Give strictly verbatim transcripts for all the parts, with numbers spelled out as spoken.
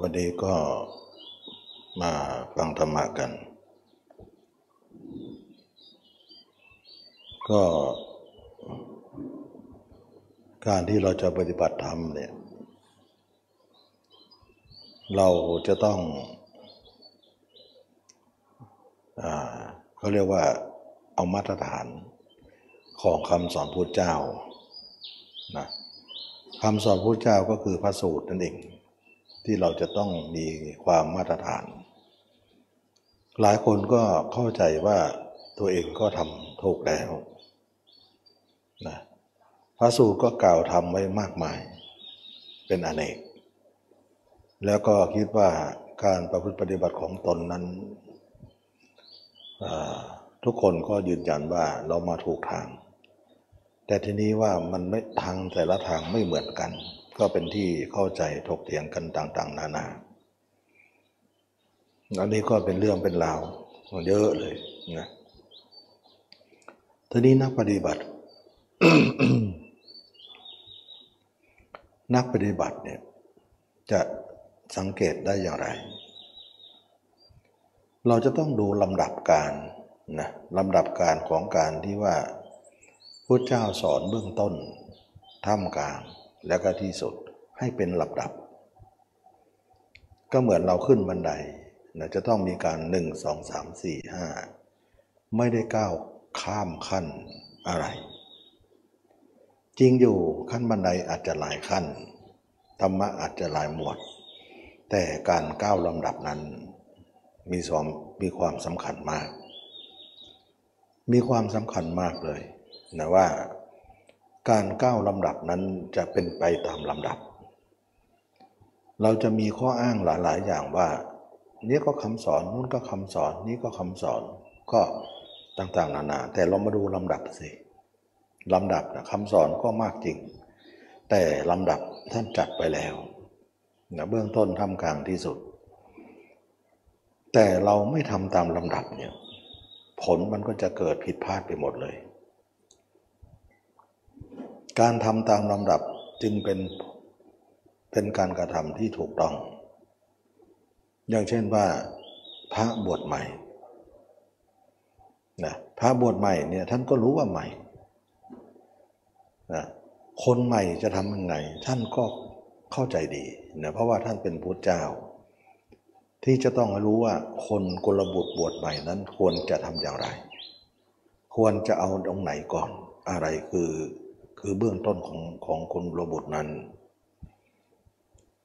วันนี้ก็มาฟังธรรมะกันก็การที่เราจะปฏิบัติธรรมเนี่ยเราจะต้องอ่าเขาเรียกว่าเอามาตรฐานของคำสอนพุทธเจ้านะคำสอนพุทธเจ้าก็คือพระสูตรนั่นเองที่เราจะต้องมีความมาตรฐานหลายคนก็เข้าใจว่าตัวเองก็ทำถูกแล้วนะพระสูตรก็กล่าวทำไว้มากมายเป็นอเนกแล้วก็คิดว่าการประพฤติปฏิบัติของตนนั้นทุกคนก็ยืนยันว่าเรามาถูกทางแต่ทีนี้ว่ามันไม่ทางแต่ละทางไม่เหมือนกันก็เป็นที่เข้าใจถกเถียงกันต่างๆนานาอันนี้ก็เป็นเรื่องเป็นราวเยอะเลยนะทีนี้นักปฏิบัติ นักปฏิบัติเนี่ยจะสังเกตได้อย่างไรเราจะต้องดูลำดับการนะลำดับการของการที่ว่าพุทธเจ้าสอนเบื้องต้นท่ามกลางแล้วก็ที่สุดให้เป็นลำดับก็เหมือนเราขึ้นบันไดนะจะต้องมีการหนึ่ง สอง สาม สี่ ห้าไม่ได้ก้าวข้ามขั้นอะไรจริงอยู่ขั้นบันไดอาจจะหลายขั้นธรรมะอาจจะหลายหมวดแต่การก้าวลำดับนั้นมีสองมีความสำคัญมากมีความสำคัญมากเลยนะว่าการก้าวลำดับนั้นจะเป็นไปตามลำดับเราจะมีข้ออ้างหลายๆอย่างว่านี่ก็คำสอนนู่นก็คำสอนนี่ก็คำสอนก็ต่างๆนานาแต่เรามาดูลำดับสิลำดับนะคำสอนก็มากจริงแต่ลำดับท่านจัดไปแล้วนะเบื้องต้นท่ามกลางที่สุดแต่เราไม่ทำตามลำดับเนี่ยผลมันก็จะเกิดผิดพลาดไปหมดเลยการทำตามลำดับจึงเป็นเป็นการกระทำที่ถูกต้องอย่างเช่นว่าพระบวชใหม่นะพระบวชใหม่เนี่ยท่านก็รู้ว่าใหม่นะคนใหม่จะทำยังไงท่านก็เข้าใจดีนะเพราะว่าท่านเป็นพุทธเจ้าที่จะต้องรู้ว่าคนกุลบุตรบวชใหม่นั้นควรจะทำอย่างไรควรจะเอาตรงไหนก่อนอะไรคือคือเบื้องต้นของของคนกุลบุตรนั้น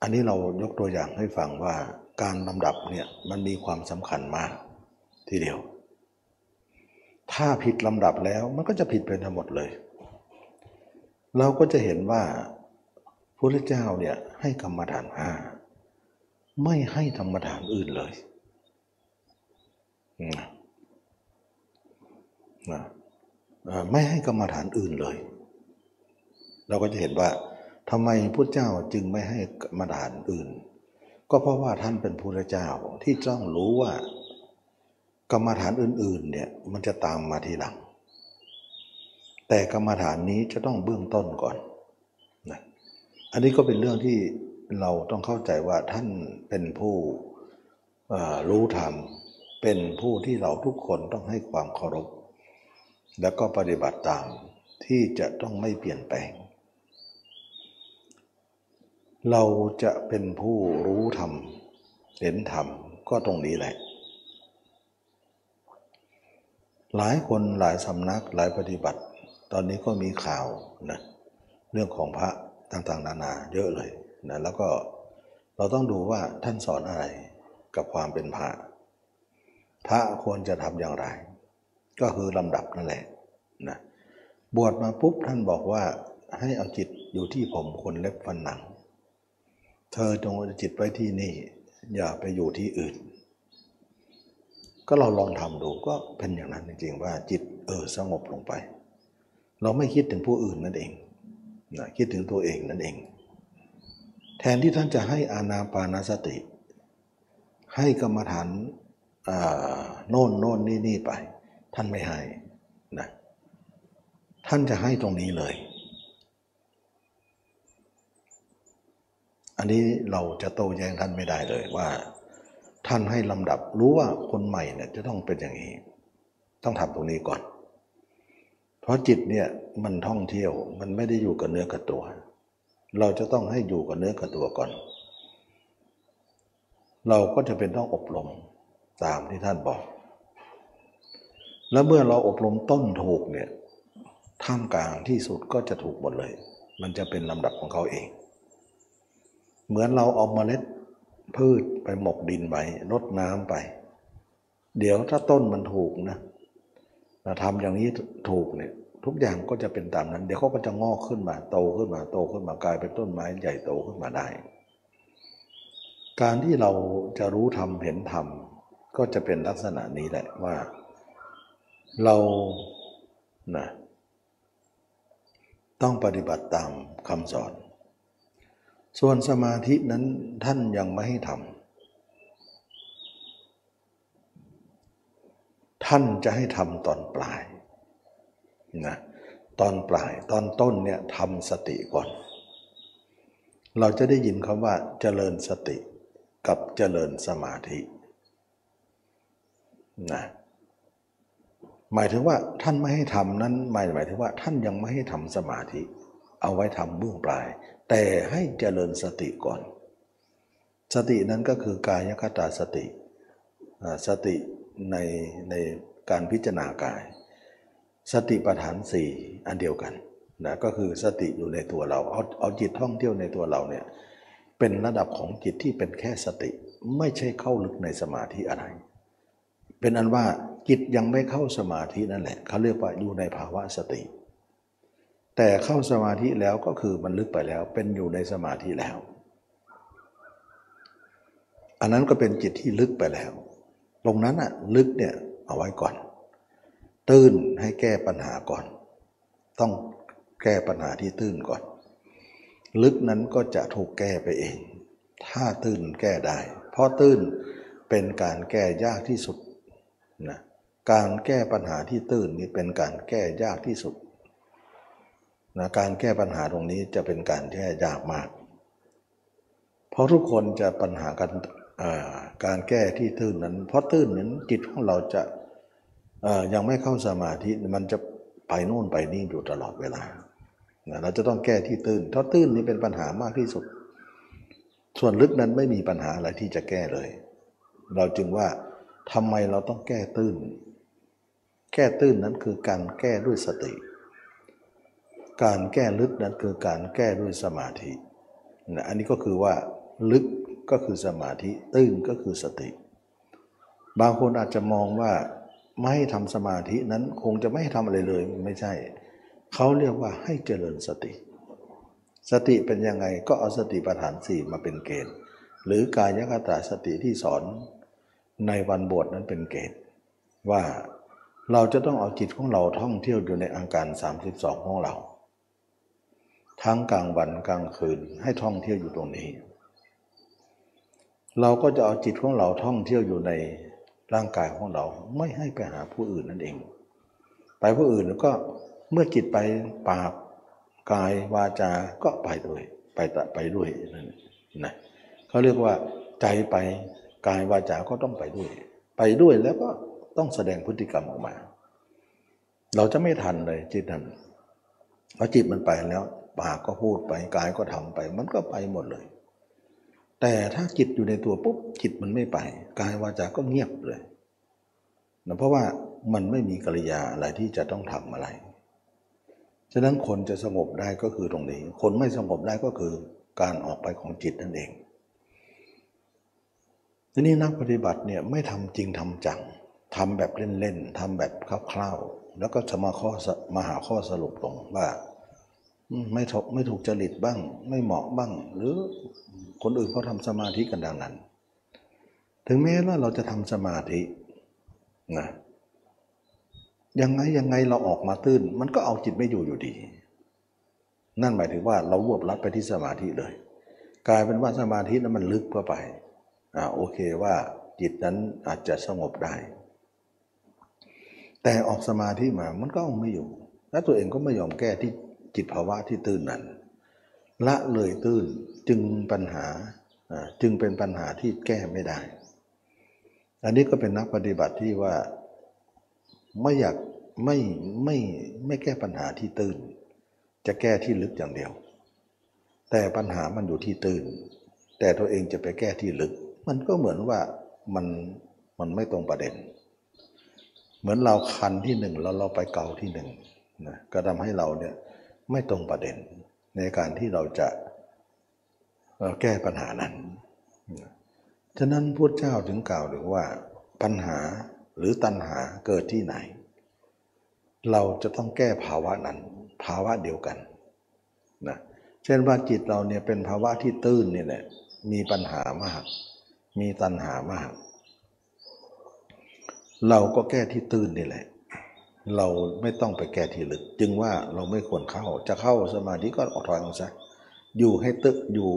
อันนี้เรายกตัวอย่างให้ฟังว่าการลำดับเนี่ยมันมีความสำคัญมากทีเดียวถ้าผิดลำดับแล้วมันก็จะผิดไปทั้งหมดเลยเราก็จะเห็นว่าพระพุทธเจ้าเนี่ยให้กรรมฐานห้าไม่ให้ธรรมฐานอื่นเลยนะนะไม่ให้กรรมฐานอื่นเลยเราก็จะเห็นว่าทำไมพระเจ้าจึงไม่ให้กรรมฐานอื่นก็เพราะว่าท่านเป็นพระเจ้าที่ต้องรู้ว่ากรรมฐานอื่นๆเนี่ยมันจะตามมาทีหลังแต่กรรมฐานนี้จะต้องเบื้องต้นก่อนนะอันนี้ก็เป็นเรื่องที่เราต้องเข้าใจว่าท่านเป็นผู้รู้ธรรมเป็นผู้ที่เราทุกคนต้องให้ความเคารพแล้วก็ปฏิบัติตามที่จะต้องไม่เปลี่ยนแปลงเราจะเป็นผู้รู้ธรรมเห็นธรรมก็ตรงนี้แหละหลายคนหลายสำนักหลายปฏิบัติตอนนี้ก็มีข่าวนะเรื่องของพระต่างๆนานาเยอะเลยนะแล้วก็เราต้องดูว่าท่านสอนอะไรกับความเป็นพระพระควรจะทำอย่างไรก็คือลำดับนั่นแหละนะบวชมาปุ๊บท่านบอกว่าให้เอาจิตอยู่ที่ผมขนเล็บฟันหนังเธอจงเอาจิตไว้ที่นี่อย่าไปอยู่ที่อื่นก็เราลองทำดูก็เป็นอย่างนั้นจริงๆว่าจิตเออสงบลงไปเราไม่คิดถึงผู้อื่นนั่นเองนะคิดถึงตัวเองนั่นเองแทนที่ท่านจะให้อานาปานสติให้กรรมฐานโน่นโน่นนี่นี่ไปท่านไม่ให้นะท่านจะให้ตรงนี้เลย อันนี้เราจะโต้แย้งท่านไม่ได้เลยว่าท่านให้ลำดับรู้ว่าคนใหม่เนี่ยจะต้องเป็นอย่างนี้ต้องทำตรงนี้ก่อนเพราะจิตเนี่ยมันท่องเที่ยวมันไม่ได้อยู่กับเนื้อกับตัวเราจะต้องให้อยู่กับเนื้อกับตัวก่อนเราก็จะเป็นต้องอบรมตามที่ท่านบอกแล้วเมื่อเราอบรมต้นถูกเนี่ยท่ามกลางที่สุดก็จะถูกหมดเลยมันจะเป็นลำดับของเขาเองเหมือนเราเอาเมล็ดพืชไปหมกดินไว้รดน้ำไปเดี๋ยวถ้าต้นมันถูกนะทำอย่างนี้ถูกเนี่ยทุกอย่างก็จะเป็นตามนั้นเดี๋ยวเขาก็จะงอกขึ้นมาโตขึ้นมาโตขึ้นมากลายเป็นต้นไม้ใหญ่โตขึ้นมาได้การที่เราจะรู้ธรรมเห็นธรรมก็จะเป็นลักษณะนี้แหละว่าเรานะต้องปฏิบัติตามคำสอนส่วนสมาธินั้นท่านยังไม่ให้ทำท่านจะให้ทำตอนปลายนะตอนปลายตอนต้นเนี่ยทำสติก่อนเราจะได้ยินคำว่าเจริญสติกับเจริญสมาธินะหมายถึงว่าท่านไม่ให้ทำนั้นหมายหมายถึงว่าท่านยังไม่ให้ทำสมาธิเอาไว้ทำเบื้องปลายแต่ให้เจริญสติก่อนสตินั้นก็คือกายคตาสติสติในในการพิจารณากายสติปัฏฐานสี่อันเดียวกันนะก็คือสติอยู่ในตัวเราเอาเอาจิตท่องเที่ยวในตัวเราเนี่ยเป็นระดับของจิตที่เป็นแค่สติไม่ใช่เข้าลึกในสมาธิอะไรเป็นอันว่าจิตยังไม่เข้าสมาธินั่นแหละเขาเรียกว่าอยู่ในภาวะสติแต่เข้าสมาธิแล้วก็คือมันลึกไปแล้วเป็นอยู่ในสมาธิแล้วอันนั้นก็เป็นจิตที่ลึกไปแล้วตรงนั้นอะลึกเนี่ยเอาไว้ก่อนตื้นให้แก้ปัญหาก่อนต้องแก้ปัญหาที่ตื้นก่อนลึกนั้นก็จะถูกแก้ไปเองถ้าตื้นแก้ได้เพราะตื้นเป็นการแก้ยากที่สุดนะการแก้ปัญหาที่ตื้นนี่เป็นการแก้ยากที่สุดนะการแก้ปัญหาตรงนี้จะเป็นการแก้ยากมากเพราะทุกคนจะปัญหากันการแก้ที่ตื้นนั้นเพราะตื้นนั้นจิตของเราจะยังไม่เข้าสมาธิมันจะไปโน่นไปนี่อยู่ตลอดเวลาเราจะต้องแก้ที่ตื้นเพราะตื้นนี่เป็นปัญหามากที่สุดส่วนลึกนั้นไม่มีปัญหาอะไรที่จะแก้เลยเราจึงว่าทำไมเราต้องแก้ตื้นแก้ตื้นนั้นคือการแก้ด้วยสติการแก้ลึกนั้นคือการแก้ด้วยสมาธินะอันนี้ก็คือว่าลึกก็คือสมาธิตื้นก็คือสติบางคนอาจจะมองว่าไม่ให้ทำสมาธินั้นคงจะไม่ให้ทำอะไรเลยไม่ใช่เขาเรียกว่าให้เจริญสติสติเป็นยังไงก็เอาสติปัฏฐานสี่มาเป็นเกณฑ์หรือกายคตาสติที่สอนในวันบวชนั้นเป็นเกณฑ์ว่าเราจะต้องเอาจิตของเราท่องเที่ยวอยู่ในอาการสามสิบสองของเราทั้งกลางวันกลางคืนให้ท่องเที่ยวอยู่ตรงนี้เราก็จะเอาจิตของเราท่องเที่ยวอยู่ในร่างกายของเราไม่ให้ไปหาผู้อื่นนั่นเองไปผู้อื่นแล้วก็เมื่อจิตไปปากกายวาจาก็ไปด้วยไปตะไปด้วยนั่นนะเขาเรียกว่าใจไปกายวาจาก็ต้องไปด้วยไปด้วยแล้วก็ต้องแสดงพฤติกรรมออกมาเราจะไม่ทันเลยจิตนั้นเพราะจิตมันไปแล้วปากก็พูดไปกายก็ทำไปมันก็ไปหมดเลยแต่ถ้าจิตอยู่ในตัวปุ๊บจิตมันไม่ไปกายวาจาก็เงียบเลยนะเพราะว่ามันไม่มีกิริยาอะไรที่จะต้องทำอะไรฉะนั้นคนจะสงบได้ก็คือตรงนี้คนไม่สงบได้ก็คือการออกไปของจิตนั่นเองทีนี้นักปฏิบัติเนี่ยไม่ทำจริงทำจังทำแบบเล่นๆทำแบบคร่าวๆแล้วก็จะมาข้อมาหาข้อสรุปตรงว่าไม่ถูกไม่ถูกจริตบ้างไม่เหมาะบ้างหรือคนอื่นเขาทำสมาธิกันดังนั้นถึงแม้ว่าเราจะทำสมาธินะยังไงยังไงเราออกมาตื้นมันก็เอาจิตไม่อยู่อยู่ดีนั่นหมายถึงว่าเรารวบลัดไปที่สมาธิเลยกลายเป็นว่าสมาธินั้นมันลึกเข้าไปอ่าโอเคว่าจิตนั้นอาจจะสงบได้แต่ออกสมาธิมามันก็เอาไม่อยู่และตัวเองก็ไม่ยอมแก้ที่จิตภาวะที่ตื้นนั้น ละเลยตื้นจึงปัญหาจึงเป็นปัญหาที่แก้ไม่ได้อันนี้ก็เป็นนักปฏิบัติที่ว่าไม่อยากไม่ไม่ไม่แก้ปัญหาที่ตื้นจะแก้ที่ลึกอย่างเดียวแต่ปัญหามันอยู่ที่ตื้นแต่ตัวเองจะไปแก้ที่ลึกมันก็เหมือนว่ามันมันไม่ตรงประเด็นเหมือนเราคันที่หนึ่งแล้วเราไปเกาที่หนึ่งนะก็ทำให้เราเนี่ยไม่ตรงประเด็นในการที่เราจะแก้ปัญหานั้นฉะนั้นพุทธเจ้าถึงกล่าวถึงว่าปัญหาหรือตัณหาเกิดที่ไหนเราจะต้องแก้ภาวะนั้นภาวะเดียวกันนะเช่นว่าจิตเราเนี่ยเป็นภาวะที่ตื้นนี่แหละมีปัญหามากมีตัณหามากเราก็แก้ที่ตื้นนี่แหละเราไม่ต้องไปแก้ที่ลึกจึงว่าเราไม่ควรเข้าจะเข้าสมาธิก็ออกถอยออกซะอยู่ให้ตึกอยู่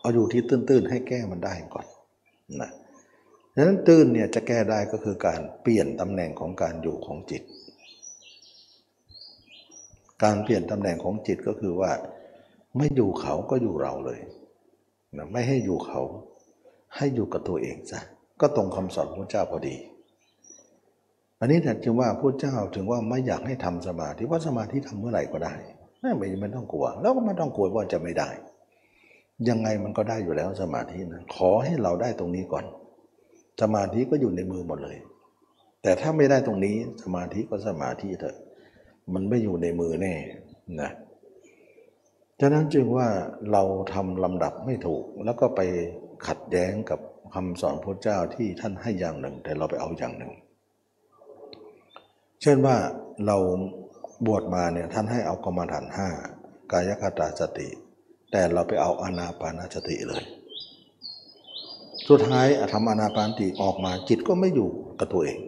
เอาอยู่ที่ตื้นๆให้แก้มันได้ก่อนนะฉะนั้นตื้นเนี่ยจะแก้ได้ก็คือการเปลี่ยนตำแหน่งของการอยู่ของจิตการเปลี่ยนตำแหน่งของจิตก็คือว่าไม่อยู่เขาก็อยู่เราเลยนะไม่ให้อยู่เขาให้อยู่กับตัวเองซะก็ตรงคำสอนพระเจ้าพอดีอันนี้ถึงว่าพระเจ้าถึงว่าไม่อยากให้ทำสมาธิว่าสมาธิทำเมื่อไหร่ก็ได้ไม่ไม่ต้องกลัวแล้วก็ไม่ต้องกลัวว่าจะไม่ได้ยังไงมันก็ได้อยู่แล้วสมาธินะขอให้เราได้ตรงนี้ก่อนสมาธิก็อยู่ในมือหมดเลยแต่ถ้าไม่ได้ตรงนี้สมาธิก็สมาธิเถอะมันไม่อยู่ในมือแน่นะฉะนั้นจึงว่าเราทำลำดับไม่ถูกแล้วก็ไปขัดแย้งกับคำสอนพระเจ้าที่ท่านให้อย่างหนึ่งแต่เราไปเอาอย่างหนึ่งเช่นว่าเราบวชมาเนี่ยท่านให้เอากรรมฐานห้ากายคตาสติแต่เราไปเอาอานาปานสติเลยสุดท้ายทำอานาปานสติออกมาจิตก็ไม่อยู่กับตัวเอง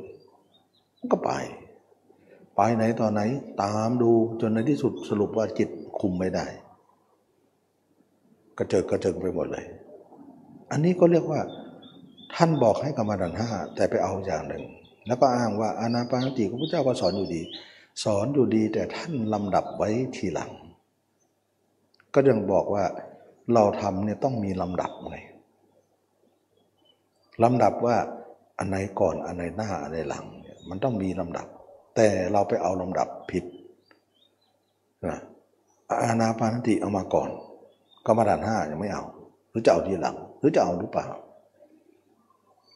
ก็ไปไปไหนต่อไหนตามดูจนในที่สุดสรุปว่าจิตคุมไม่ได้กระเจิดกระเจิงไปหมดเลยอันนี้ก็เรียกว่าท่านบอกให้กรรมฐานห้าแต่ไปเอาอย่างหนึ่งแล้วก็อ้างว่าอานาปานสติพระพุทธเจ้าก็สอนอยู่ดีสอนอยู่ดีแต่ท่านลำดับไว้ทีหลังก็ยังบอกว่าเราทำเนี่ยต้องมีลำดับไงลำดับว่าอันไหนก่อนอันไหนหน้าอันไหนหลังเนี่ยมันต้องมีลำดับแต่เราไปเอาลำดับผิดนะอานาปานสติเอามาก่อนกรรมฐานห้ายังไม่เอาหรือจะเอาทีหลังหรือจะเอาหรือเปล่า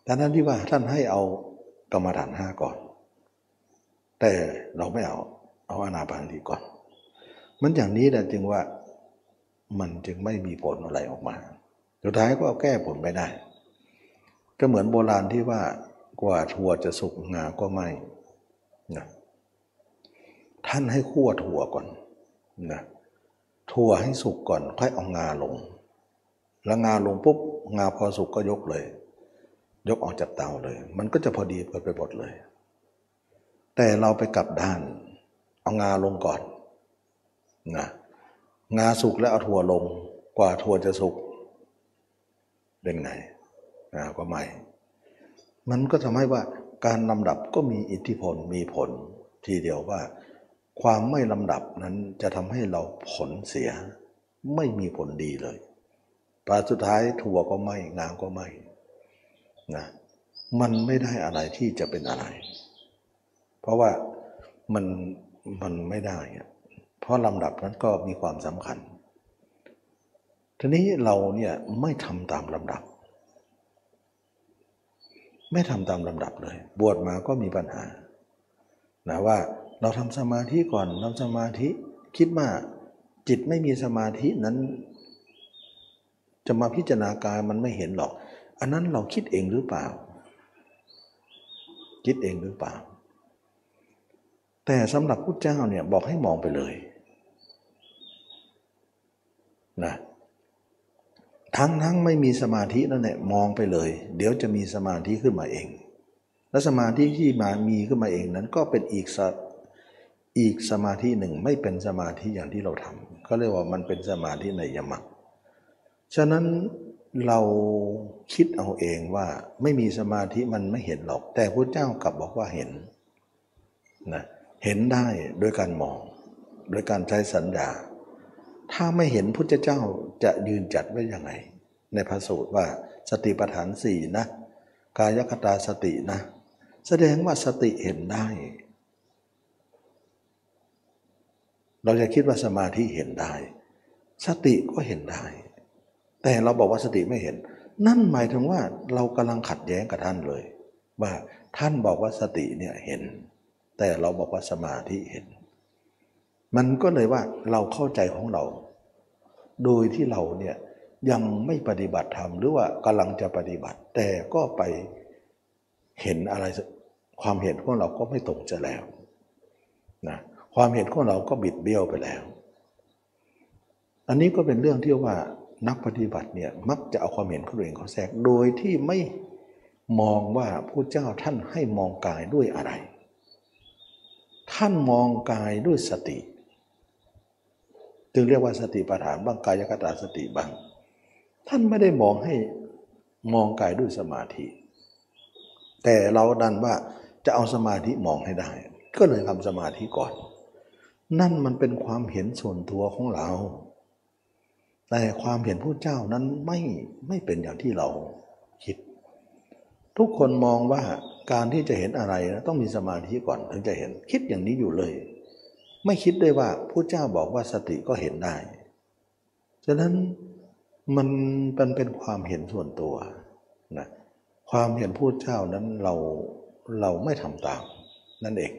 แต่นั้นที่ว่าท่านให้เอากรรมฐานห้าก่อนแต่เราไม่เอาเอาอานาปานสติก่อนมันอย่างนี้แหละจึงว่ามันจึงไม่มีผลอะไรออกมาสุดท้ายก็แก้ผลไม่ได้ก็เหมือนโบราณที่ว่ากว่าถั่วจะสุกงาก็ไหม้นะท่านให้คั่วถั่วก่อนนะถั่วให้สุกก่อนค่อยเอางาลงแล้วงาลงปุ๊บงาพอสุกก็ยกเลยยกออกจากเตาเลยมันก็จะพอดีกันไปหมดเลยแต่เราไปกลับด้านเอางาลงก่อนนะงาสุกแล้วเอาถั่วลงกว่าถั่วจะสุกเป็นไงอ่าก็ไม่มันก็ทำให้ว่าการลำดับก็มีอิทธิพลมีผลทีเดียวว่าความไม่ลำดับนั้นจะทำให้เราผลเสียไม่มีผลดีเลยพอสุดท้ายถั่วก็ไม่งาก็ไม่นะมันไม่ได้อะไรที่จะเป็นอะไรเพราะว่ามันมันไม่ได้เพราะลำดับนั้นก็มีความสำคัญทีนี้เราเนี่ยไม่ทำตามลำดับไม่ทำตามลำดับเลยบวชมาก็มีปัญหานะว่าเราทำสมาธิก่อนทำสมาธิคิดว่าจิตไม่มีสมาธินั้นจะมาพิจารณากายมันไม่เห็นหรอกอันนั้นเราคิดเองหรือเปล่าคิดเองหรือเปล่าแต่สำหรับพุทธเจ้าเนี่ยบอกให้มองไปเลยนะทั้งทั้งไม่มีสมาธินั่นแหละมองไปเลยเดี๋ยวจะมีสมาธิขึ้นมาเองและสมาธิที่มามีขึ้นมาเองนั้นก็เป็นอีกอีกสมาธิหนึ่งไม่เป็นสมาธิอย่างที่เราทำก็เรียกว่ามันเป็นสมาธิในยมรรคฉะนั้นเราคิดเอาเองว่าไม่มีสมาธิมันไม่เห็นหรอกแต่พระเจ้ากลับบอกว่าเห็นนะเห็นได้โดยการมองโดยการใช้สัญญา ถ้าไม่เห็นพุทธเจ้าจะยืนจัดไว้ยังไงในพระสูตรว่าสติปัฏฐานสี่นะกายคตาสตินะแสดงว่าสติเห็นได้เราจะคิดว่าสมาธิเห็นได้สติก็เห็นได้แต่เราบอกว่าสติไม่เห็นนั่นหมายถึงว่าเรากำลังขัดแย้งกับท่านเลยว่าท่านบอกว่าสติเนี่ยเห็นแต่เราบอกว่าสมาธิเห็นมันก็เลยว่าเราเข้าใจของเราโดยที่เราเนี่ยยังไม่ปฏิบัติธรรมหรือว่ากำลังจะปฏิบัติแต่ก็ไปเห็นอะไรความเห็นของเราก็ไม่ตรงจะแล้วนะความเห็นของเราก็บิดเบี้ยวไปแล้วอันนี้ก็เป็นเรื่องที่ว่านักปฏิบัติเนี่ยมักจะเอาความเห็นของตัวเองเข้าแทรกโดยที่ไม่มองว่าพระเจ้าท่านให้มองกายด้วยอะไรท่านมองกายด้วยสติจึงเรียกว่าสติปัฏฐานบ้างกายคตาสติบ้างท่านไม่ได้มองให้มองกายด้วยสมาธิแต่เราดันว่าจะเอาสมาธิมองให้ได้ก็เลยทำสมาธิก่อนนั่นมันเป็นความเห็นส่วนตัวของเราแต่ความเห็นพระเจ้านั้นไม่ไม่เป็นอย่างที่เราคิดทุกคนมองว่าการที่จะเห็นอะไรนะต้องมีสมาธิก่อนถึงจะเห็นคิดอย่างนี้อยู่เลยไม่คิดด้วยว่าพระเจ้าบอกว่าสติก็เห็นได้ฉะนั้นมันมันเป็นความเห็นส่วนตัวนะความเห็นพระเจ้านั้นเราเราไม่ทำตามนั่นเอง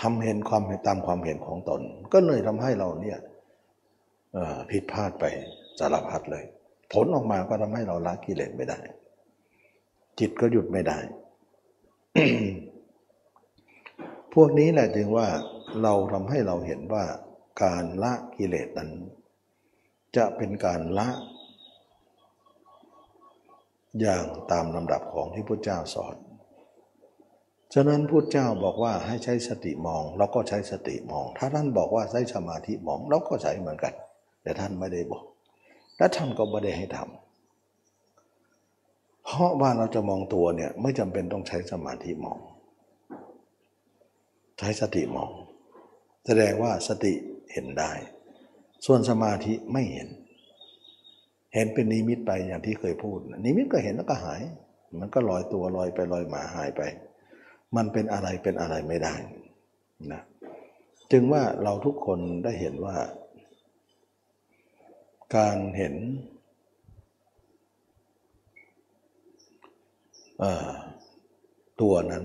ทำเห็นความเห็นตามความเห็นของตนก็เลยทำให้เราเนี่ยผิดพลาดไปสารพัดเลยผลออกมาก็ทำให้เราละกิเลสไม่ได้จิตก็หยุดไม่ได้ พวกนี้แหละจึงว่าเราทำให้เราเห็นว่าการละกิเลสนั้นจะเป็นการละอย่างตามลำดับของที่พระเจ้าสอนฉะนั้นพระเจ้าบอกว่าให้ใช้สติมองเราก็ใช้สติมองถ้าท่านบอกว่าใช้สมาธิมองเราก็ใช้เหมือนกันแต่ท่านไม่ได้บอกและท่านก็ไม่ได้ให้ทำเพราะว่าเราจะมองตัวเนี่ยไม่จำเป็นต้องใช้สมาธิมองใช้สติมองแสดงว่าสติเห็นได้ส่วนสมาธิไม่เห็นเห็นเป็นนิมิตไปอย่างที่เคยพูดนิมิตก็เห็นแล้วก็หายมันก็ลอยตัวลอยไปลอยมาหายไปมันเป็นอะไรเป็นอะไรไม่ได้นะจึงว่าเราทุกคนได้เห็นว่าการเห็นตัวนั้น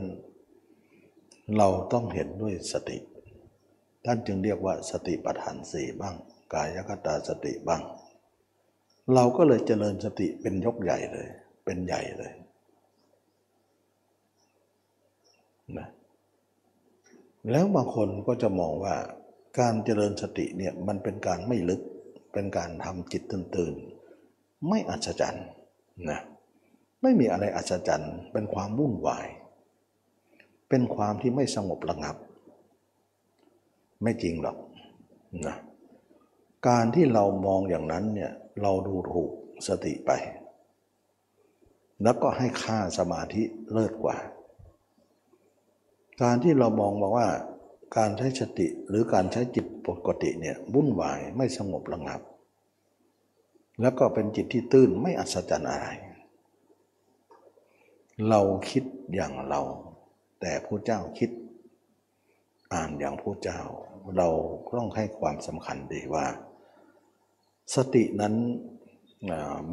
เราต้องเห็นด้วยสติท่านจึงเรียกว่าสติปัฏฐานสี่บ้างกายคตาสติบ้างเราก็เลยเจริญสติเป็นยกใหญ่เลยเป็นใหญ่เลยนะแล้วบางคนก็จะมองว่าการเจริญสติเนี่ยมันเป็นการไม่ลึกเป็นการทำจิตตื่นๆไม่อัศจรรย์นะไม่มีอะไรอัศจรรย์เป็นความวุ่นวายเป็นความที่ไม่สงบระงับไม่จริงหรอกนะการที่เรามองอย่างนั้นเนี่ยเราดูถูกสติไปแล้วก็ให้ค่าสมาธิเลิศกว่าการที่เรามองบอกว่าการใช้สติหรือการใช้จิตปกติเนี่ยวุ่นวายไม่สงบระงับแล้วก็เป็นจิตที่ตื้นไม่อัศจรรย์อะไรเราคิดอย่างเราแต่พระเจ้าคิดอ่านอย่างพระเจ้าเราต้องให้ความสำคัญดีว่าสตินั้น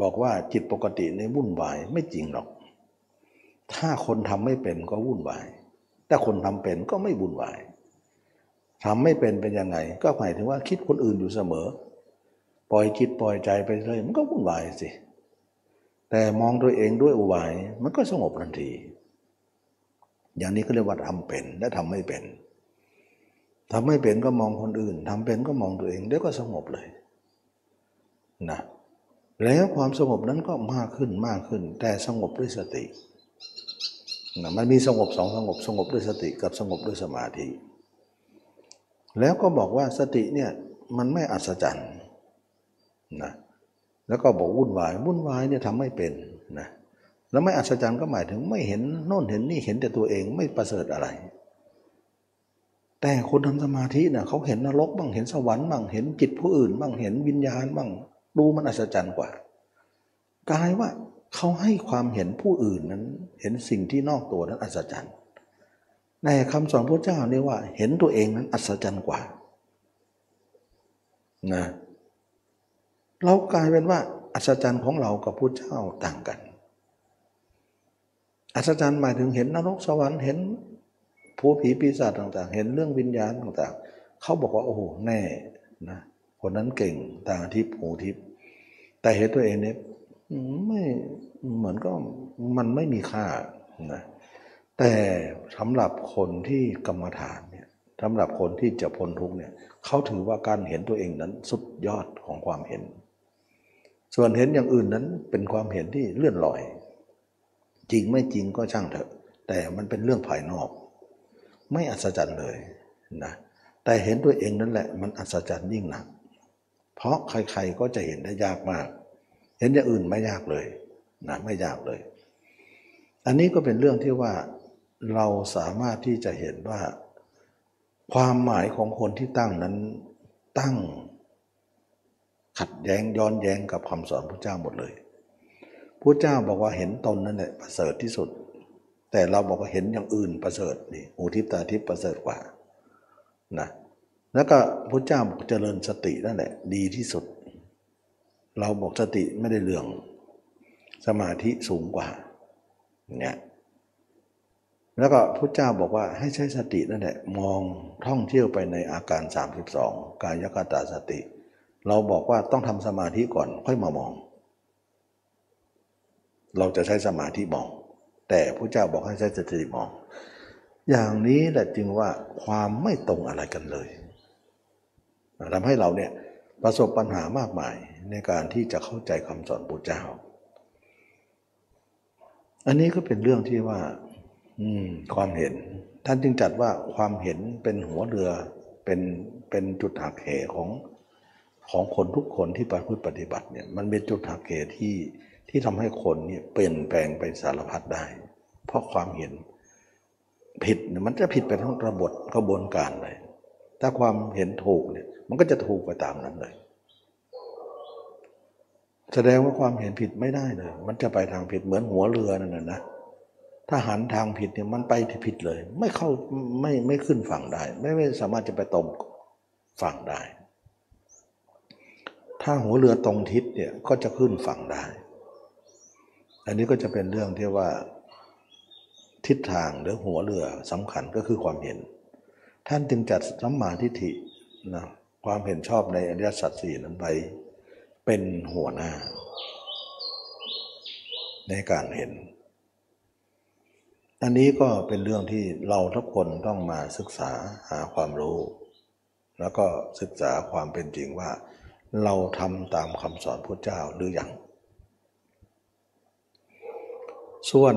บอกว่าจิตปกติในวุ่นวายไม่จริงหรอกถ้าคนทำไม่เป็นก็วุ่นวายแต่คนทำเป็นก็ไม่วุ่นวายทำไม่เป็นเป็นยังไงก็หมายถึงว่าคิดคนอื่นอยู่เสมอปล่อยจิตปล่อยใจไปเลยมันก็วุ่นวายสิแต่มองตัวเองด้วยอุบายมันก็สงบทันทีอย่างนี้ก็เรียกว่าทำเป็นและทำไม่เป็นทำไม่เป็นก็มองคนอื่นทำเป็นก็มองตัวเองเดี๋ยวก็สงบเลยนะแล้วความสงบนั้นก็มากขึ้นมากขึ้นแต่สงบด้วยสตินะมันมีสงบสองสงบสงบด้วยสติกับสงบด้วยสมาธิแล้วก็บอกว่าสติเนี่ยมันไม่อัศจรรย์นะแล้วก็บอกวุ่นวายวุ่นวายเนี่ยทำไม่เป็นนะแล้วไม่อัศจรรย์ก็หมายถึงไม่เห็นโน่นเห็นนี่เห็นแต่ตัวเองไม่ประเสริฐอะไร แต่คนทำสมาธิเนี่ยเขาเห็นนรกบ้างเห็นสวรรค์บ้างเห็นจิตผู้อื่นบ้างเห็นวิญญาณบ้างดูมันอัศจรรย์กว่ากลายว่าเขาให้ความเห็นผู้อื่นนั้นเห็นสิ่งที่นอกตัวนั้นอัศจรรย์ในคำสอนพระเจ้าเนี่ยว่าเห็นตัวเองนั้นอัศจรรย์กว่านะเรากลายเป็นว่าอัศจรรย์ของเรากับพระเจ้าต่างกันอัศจรรย์หมายถึงเห็นนรกสวรรค์เห็นภูผีปีศาจต่างๆเห็นเรื่องวิญญาณต่างๆเขาบอกว่าโอ้โหแน่นะคนนั้นเก่งตาทิพย์หูทิพย์แต่เห็นตัวเองเนี่ยไม่เหมือนก็มันไม่มีค่านะแต่สำหรับคนที่กรรมฐานเนี่ยสำหรับคนที่จะพ้นทุกข์เนี่ยเขาถือว่าการเห็นตัวเองนั้นสุดยอดของความเห็นส่วนเห็นอย่างอื่นนั้นเป็นความเห็นที่เลื่อนลอยจริงไม่จริงก็ช่างเถอะแต่มันเป็นเรื่องภายนอกไม่อัศจรรย์เลยนะแต่เห็นตัวเองนั่นแหละมันอัศจรรย์ยิ่งหนักเพราะใครๆก็จะเห็นได้ยากมากเห็นอย่างอื่นไม่ยากเลยนะไม่ยากเลยอันนี้ก็เป็นเรื่องที่ว่าเราสามารถที่จะเห็นว่าความหมายของคนที่ตั้งนั้นตั้งขัดแย้งย้อนแย้งกับคำสอนพระเจ้าหมดเลยพระเจ้าบอกว่าเห็นตนนั่นแหละประเสริฐที่สุดแต่เราบอกว่าเห็นอย่างอื่นประเสริฐนี่หูทิพตาทิพประเสริฐกว่านะแล้วก็พระเจ้าบอกเจริญสตินั่นแหละดีที่สุดเราบอกสติไม่ได้เรื่องสมาธิสูงกว่าเนี่ยแล้วก็พุทธเจ้าบอกว่าให้ใช้สตินั่นแหละมองท่องเที่ยวไปในอาการสามสิบสองกายคตาสติเราบอกว่าต้องทำสมาธิก่อนค่อยมามองเราจะใช้สมาธิมองแต่พุทธเจ้าบอกให้ใช้สติมองอย่างนี้แหละจึงว่าความไม่ตรงอะไรกันเลยทำให้เราเนี่ยประสบปัญหามากมายในการที่จะเข้าใจคำสอนพุทธเจ้าอันนี้ก็เป็นเรื่องที่ว่าความเห็นท่านจึงจัดว่าความเห็นเป็นหัวเรือเป็นเป็นจุดหักเหของของคนทุกคนที่ประพฤติปฏิบัติเนี่ยมันเป็นจุดหักเหที่ที่ทำให้คนเนี่ยเปลี่ยนแปลงไปสารพัดได้เพราะความเห็นผิดมันจะผิดไปทั้งระบบกระบวนการเลยถ้าความเห็นถูกเนี่ยมันก็จะถูกไปตามนั้นเลยแสดงว่าความเห็นผิดไม่ได้เลยมันจะไปทางผิดเหมือนหัวเรือนั่นน่ะนะถ้าหันทางผิดเนี่ยมันไปที่ผิดเลยไม่เข้าไม่ไม่ขึ้นฝั่งได้ไม่ไม่สามารถจะไปตรงฝั่งได้ถ้าหัวเรือตรงทิศเนี่ยก็จะขึ้นฝั่งได้อันนี้ก็จะเป็นเรื่องที่ว่าทิศทางหรือหัวเรือสำคัญก็คือความเห็นท่านจึงจัดสัมมาทิฏฐินะความเห็นชอบในอริยสัจสี่นั้นไปเป็นหัวหน้าในการเห็นอันนี้ก็เป็นเรื่องที่เราทุกคนต้องมาศึกษาหาความรู้แล้วก็ศึกษาความเป็นจริงว่าเราทำตามคำสอนพระเจ้าหรือยังส่วน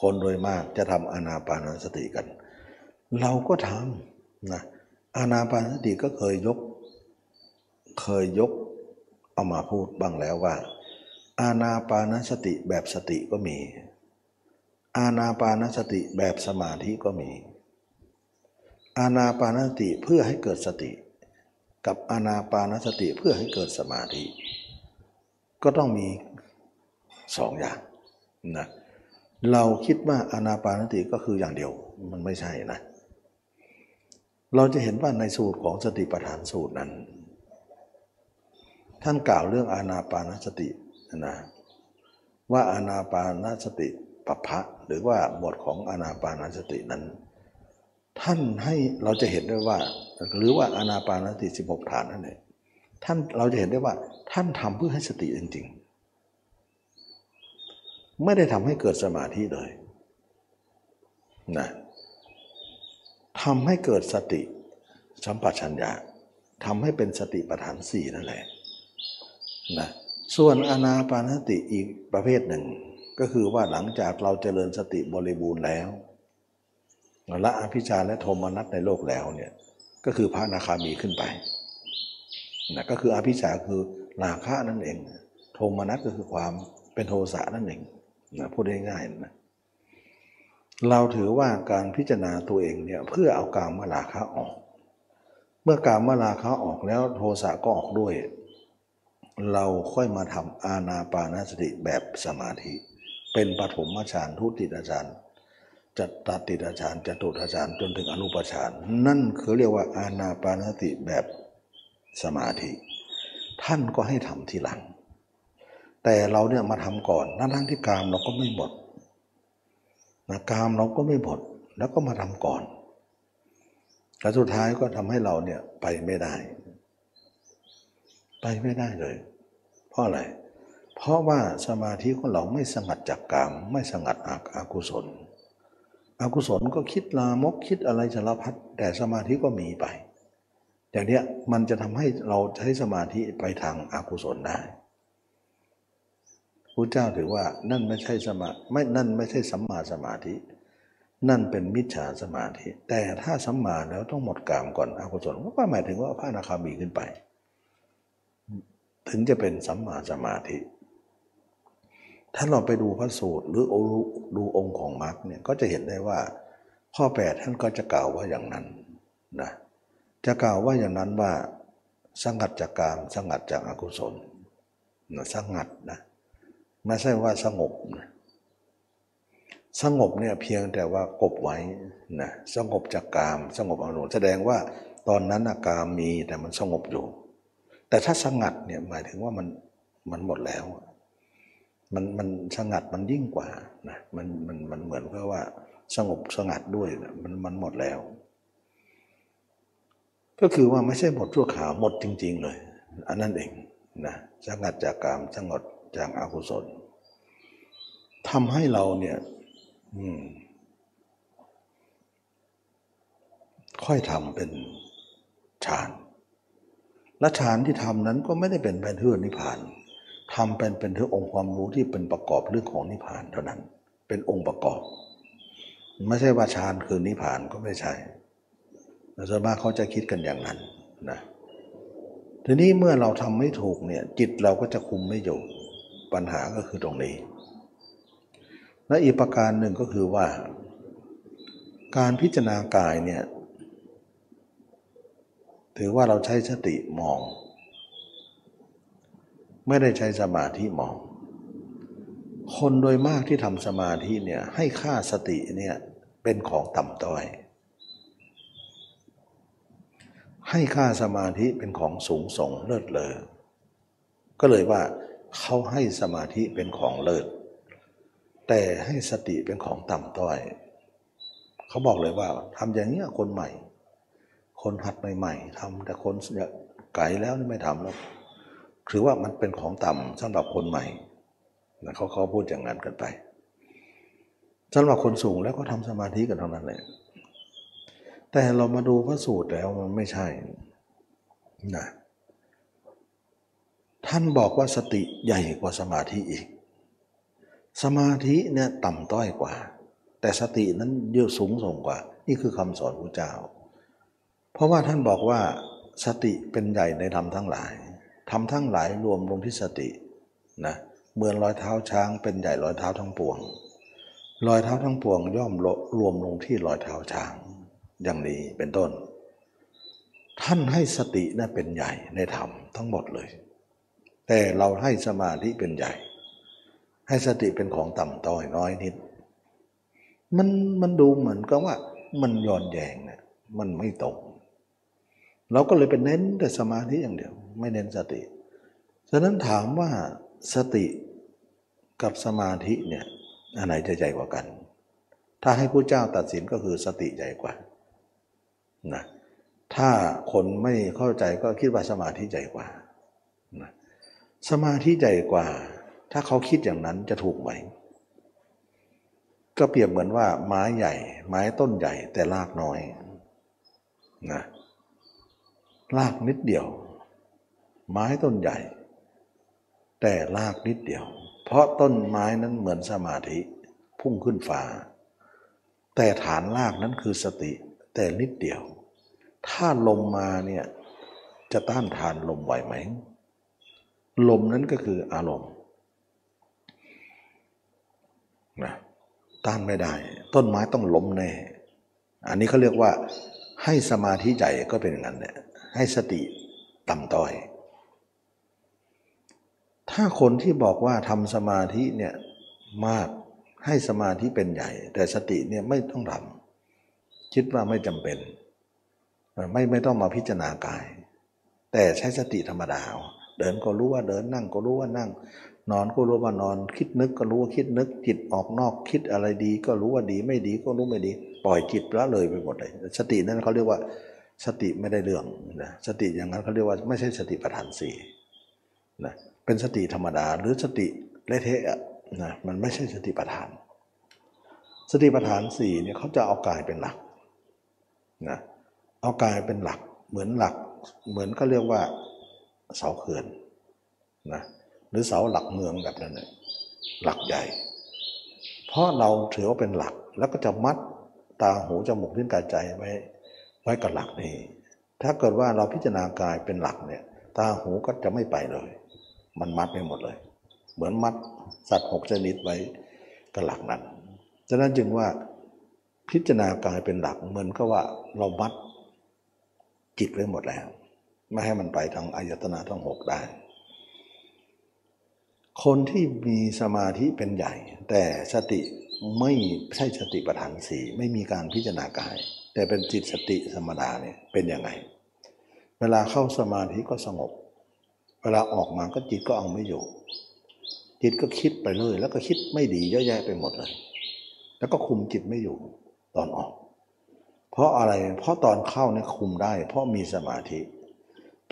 คนโดยมากจะทำอานาปานสติกันเราก็ทำนะอานาปานสติก็เคยยกเคยยกเอามาพูดบ้างแล้วว่าอานาปานสติแบบสติก็มีอานาปานสติแบบสมาธิก็มีอานาปานสติเพื่อให้เกิดสติกับอานาปานสติเพื่อให้เกิดสมาธิก็ต้องมีสองอย่างนะเราคิดว่าอานาปานสติก็คืออย่างเดียวมันไม่ใช่นะเราจะเห็นว่าในสูตรของสติปัฏฐานสูตรนั้นท่านกล่าวเรื่องอานาปานสตินะว่าอานาปานสติปัพพะหรือว่าบทของอานาปานสตินั้นท่านให้เราจะเห็นได้ว่าหรือว่าอานาปานสติสิบหกฐานนั่นเองท่านเราจะเห็นได้ว่าท่านทำเพื่อให้สติจริงๆไม่ได้ทำให้เกิดสมาธิเลยนะทำให้เกิดสติสัมปชัญญะทำให้เป็นสติปัฏฐานสี่นั่นแหละนะส่วนอานาปานสติอีกประเภทหนึ่งก็คือว่าหลังจากเราเจริญสติบริบูรณ์แล้วละอภิชฌาและโทมนัสในโลกแล้วเนี่ยก็คือพระอนาคามีขึ้นไปนะก็คืออภิชฌาคือราคะนั่นเองโทมนัสก็คือความเป็นโทสะนั่นเองนะพูดง่ายๆนะ เราถือว่าการพิจารณาตัวเองเนี่ยเพื่อเอากามราคะออกเมื่อกามราคะออกแล้วโทสะก็ออกด้วยเราค่อยมาทำอานาปานสติแบบสมาธิเป็นปฐมฌานทุติยฌานจตติยฌานจตุตถฌานจนถึงอรูปฌานนั่นคือเรียกว่าอานาปานสติแบบสมาธิท่านก็ให้ทำทีหลังแต่เราเนี่ยมาทำก่อนทั้งที่กามเราก็ไม่หมดนะกามเราก็ไม่หมดแล้วก็มาทำก่อนและสุดท้ายก็ทำให้เราเนี่ยไปไม่ได้ไปไม่ได้เลยเพราะอะไรเพราะว่าสมาธิของเราไม่สงัดจากกามไม่สงัดอกุศลอกุศลก็คิดลามกคิดอะไรสารพัดแต่สมาธิก็มีไปอย่างเนี้ยมันจะทำให้เราใช้สมาธิไปทางอกุศลได้พระเจ้าถือว่านั่นไม่ใช่สมาไม่นั่นไม่ใช่สัมมาสมาธินั่นเป็นมิจฉาสมาธิแต่ถ้าสัมมาแล้วต้องหมดกามก่อนอกุศลก็หมายถึงว่าพระอนาคามีขึ้นไปถึงจะเป็นสัมมาสมาธิถ้าเราไปดูพระสูตรหรือดูองค์ของมรรคเนี่ยก็จะเห็นได้ว่าข้อแปดท่านก็จะกล่าวว่าอย่างนั้นนะจะกล่าวว่าอย่างนั้นว่าสงัดจากกามสงัดจากอกุศลสงัดนะไม่ใช่ว่าสงบสงบเนี่ยเพียงแต่ว่ากบไว้นะสงบจากกามสงบอกุศลแสดงว่าตอนนั้นกามมีแต่มันสงบอยู่แต่ถ้าสงัดเนี่ยหมายถึงว่ามันมันหมดแล้วมันมันสงัดมันยิ่งกว่านะมันมันมันเหมือนกับว่าสงบสงัดด้วยนะมันมันหมดแล้วก็คือว่าไม่ใช่หมดชั่วคราวหมดจริงๆเลยอันนั้นเองนะสงัดจากกามสงบจากอกุศลทำให้เราเนี่ยค่อยทำเป็นฌานและฌานที่ทำนั้นก็ไม่ได้เป็นเป็นเพื่อนิพพานทำเป็นเป็นเพื่อองค์ความรู้ที่เป็นประกอบเรื่องของนิพพานเท่านั้นเป็นองค์ประกอบไม่ใช่ว่าฌานคือนิพพานก็ไม่ใช่แต่ส่วนมากเขาจะคิดกันอย่างนั้นนะทีนี้เมื่อเราทำไม่ถูกเนี่ยจิตเราก็จะคุมไม่อยู่ปัญหาก็คือตรงนี้และอีกประการหนึ่งก็คือว่าการพิจารณากายเนี่ยถือว่าเราใช้สติมองไม่ได้ใช้สมาธิมองคนโดยมากที่ทำสมาธิเนี่ยให้ค่าสติเนี่ยเป็นของต่ำต้อยให้ค่าสมาธิเป็นของสูงส่งเลิศเลอก็เลยว่าเขาให้สมาธิเป็นของเลิศแต่ให้สติเป็นของต่ำต้อยเขาบอกเลยว่าทำอย่างนี้คนใหม่คนหัดใหม่ๆทำแต่คนไกลแล้วนี่ไม่ทำแล้วถือว่ามันเป็นของต่ำสำหรับคนใหม่นะเขาเขาพูดอย่างนั้นกันไปสำหรับคนสูงแล้วก็ทำสมาธิกันเท่านั้นแหละแต่เรามาดูพระสูตรแล้วมันไม่ใช่นะท่านบอกว่าสติใหญ่กว่าสมาธิอีกสมาธิเนี่ยต่ำต้อยกว่าแต่สตินั้นเยอะสูงส่งกว่านี่คือคำสอนพระเจ้าเพราะว่าท่านบอกว่าสติเป็นใหญ่ในธรรมทั้งหลายธรรมทั้งหลายรวมลงที่สตินะเหมือนรอยเท้าช้างเป็นใหญ่รอยเท้าทั้งปวงรอยเท้าทั้งปวงย่อมรวมลงที่รอยเท้าช้างอย่างนี้เป็นต้นท่านให้สติน่ะเป็นใหญ่ในธรรมทั้งหมดเลยแต่เราให้สมาธิเป็นใหญ่ให้สติเป็นของต่ำต้อยน้อยนิดมันมันดูเหมือนกับว่ามันย้อนแย้งเนี่ยมันไม่ตรงเราก็เลยไปเน้นแต่สมาธิอย่างเดียวไม่เน้นสติฉะนั้นถามว่าสติกับสมาธิเนี่ยอันไหนจะใหญ่กว่ากันถ้าให้พระเจ้าตัดสินก็คือสติใหญ่กว่านะถ้าคนไม่เข้าใจก็คิดว่าสมาธิใหญ่กว่านะสมาธิใหญ่กว่าถ้าเขาคิดอย่างนั้นจะถูกไหมก็เปรียบเหมือนว่าไม้ใหญ่ไม้ต้นใหญ่แต่รากน้อยนะรากนิดเดียวไม้ต้นใหญ่แต่รากนิดเดียวเพราะต้นไม้นั้นเหมือนสมาธิพุ่งขึ้นฟ้าแต่ฐานรากนั้นคือสติแต่นิดเดียวถ้าลมมาเนี่ยจะต้านทานลมไหวไหมลมนั้นก็คืออารมณ์นะ ต้านไม่ได้ต้นไม้ต้องล้มแน่อันนี้เขาเรียกว่าให้สมาธิใหญ่ก็เป็นอย่างนั้นเนี่ยให้สติต่ำต้อยถ้าคนที่บอกว่าทำสมาธิเนี่ยมากให้สมาธิเป็นใหญ่แต่สติเนี่ยไม่ต้องทำคิดว่าไม่จำเป็นไม่ไม่ต้องมาพิจารณากายแต่ใช้สติธรรมดาเดินก็รู้ว่าเดินนั่งก็รู้ว่านั่งนอนก็รู้ว่านอนคิดนึกก็รู้ว่าคิดนึกจิตออกนอกคิดอะไรดีก็รู้ว่าดีไม่ดีก็รู้ไม่ดีปล่อยจิตละเลยไปหมดเลยสตินั่นเขาเรียกว่าสติไม่ได้เรื่องนะสติอย่างนั้นเขาเรียกว่าไม่ใช่สติปัฏฐานสี่นะเป็นสติธรรมดาหรือสติเละเทะนะมันไม่ใช่สติปัฏฐานสติปัฏฐานสี่เนี่ยเขาจะเอากายเป็นหลักนะเอากายเป็นหลักเหมือนหลักเหมือนเขาเรียกว่าเสาเขื่อนนะหรือเสาหลักเมืองแบบนั้นเลยหลักใหญ่เพราะเราถือว่าเป็นหลักแล้วก็จะมัดตาหูจมูกลิ้นกายใจไว้ไว้กับหลักนี้ถ้าเกิดว่าเราพิจารณากายเป็นหลักเนี่ยตาหูก็จะไม่ไปเลยมันมัดไปหมดเลยเหมือนมัดสัตว์หกชนิดไว้กับหลักนั้นฉะนั้นจึงว่าพิจารณากายเป็นหลักเหมือนก็ว่าเรามัดจิตไว้หมดแล้วไม่ให้มันไปทางอายตนะทั้งหกได้คนที่มีสมาธิเป็นใหญ่แต่สติไม่ใช่สติปัฏฐานสี่ไม่มีการพิจารณากายแต่เป็นจิตสติธรรมดาเนี่ยเป็นยังไงเวลาเข้าสมาธิก็สงบเวลาออกมาก็จิตก็เอาไม่อยู่จิตก็คิดไปเลยแล้วก็คิดไม่ดีเยอะแยะไปหมดเลยแล้วก็คุมจิตไม่อยู่ตอนออกเพราะอะไรเพราะตอนเข้าเนี่ยคุมได้เพราะมีสมาธิ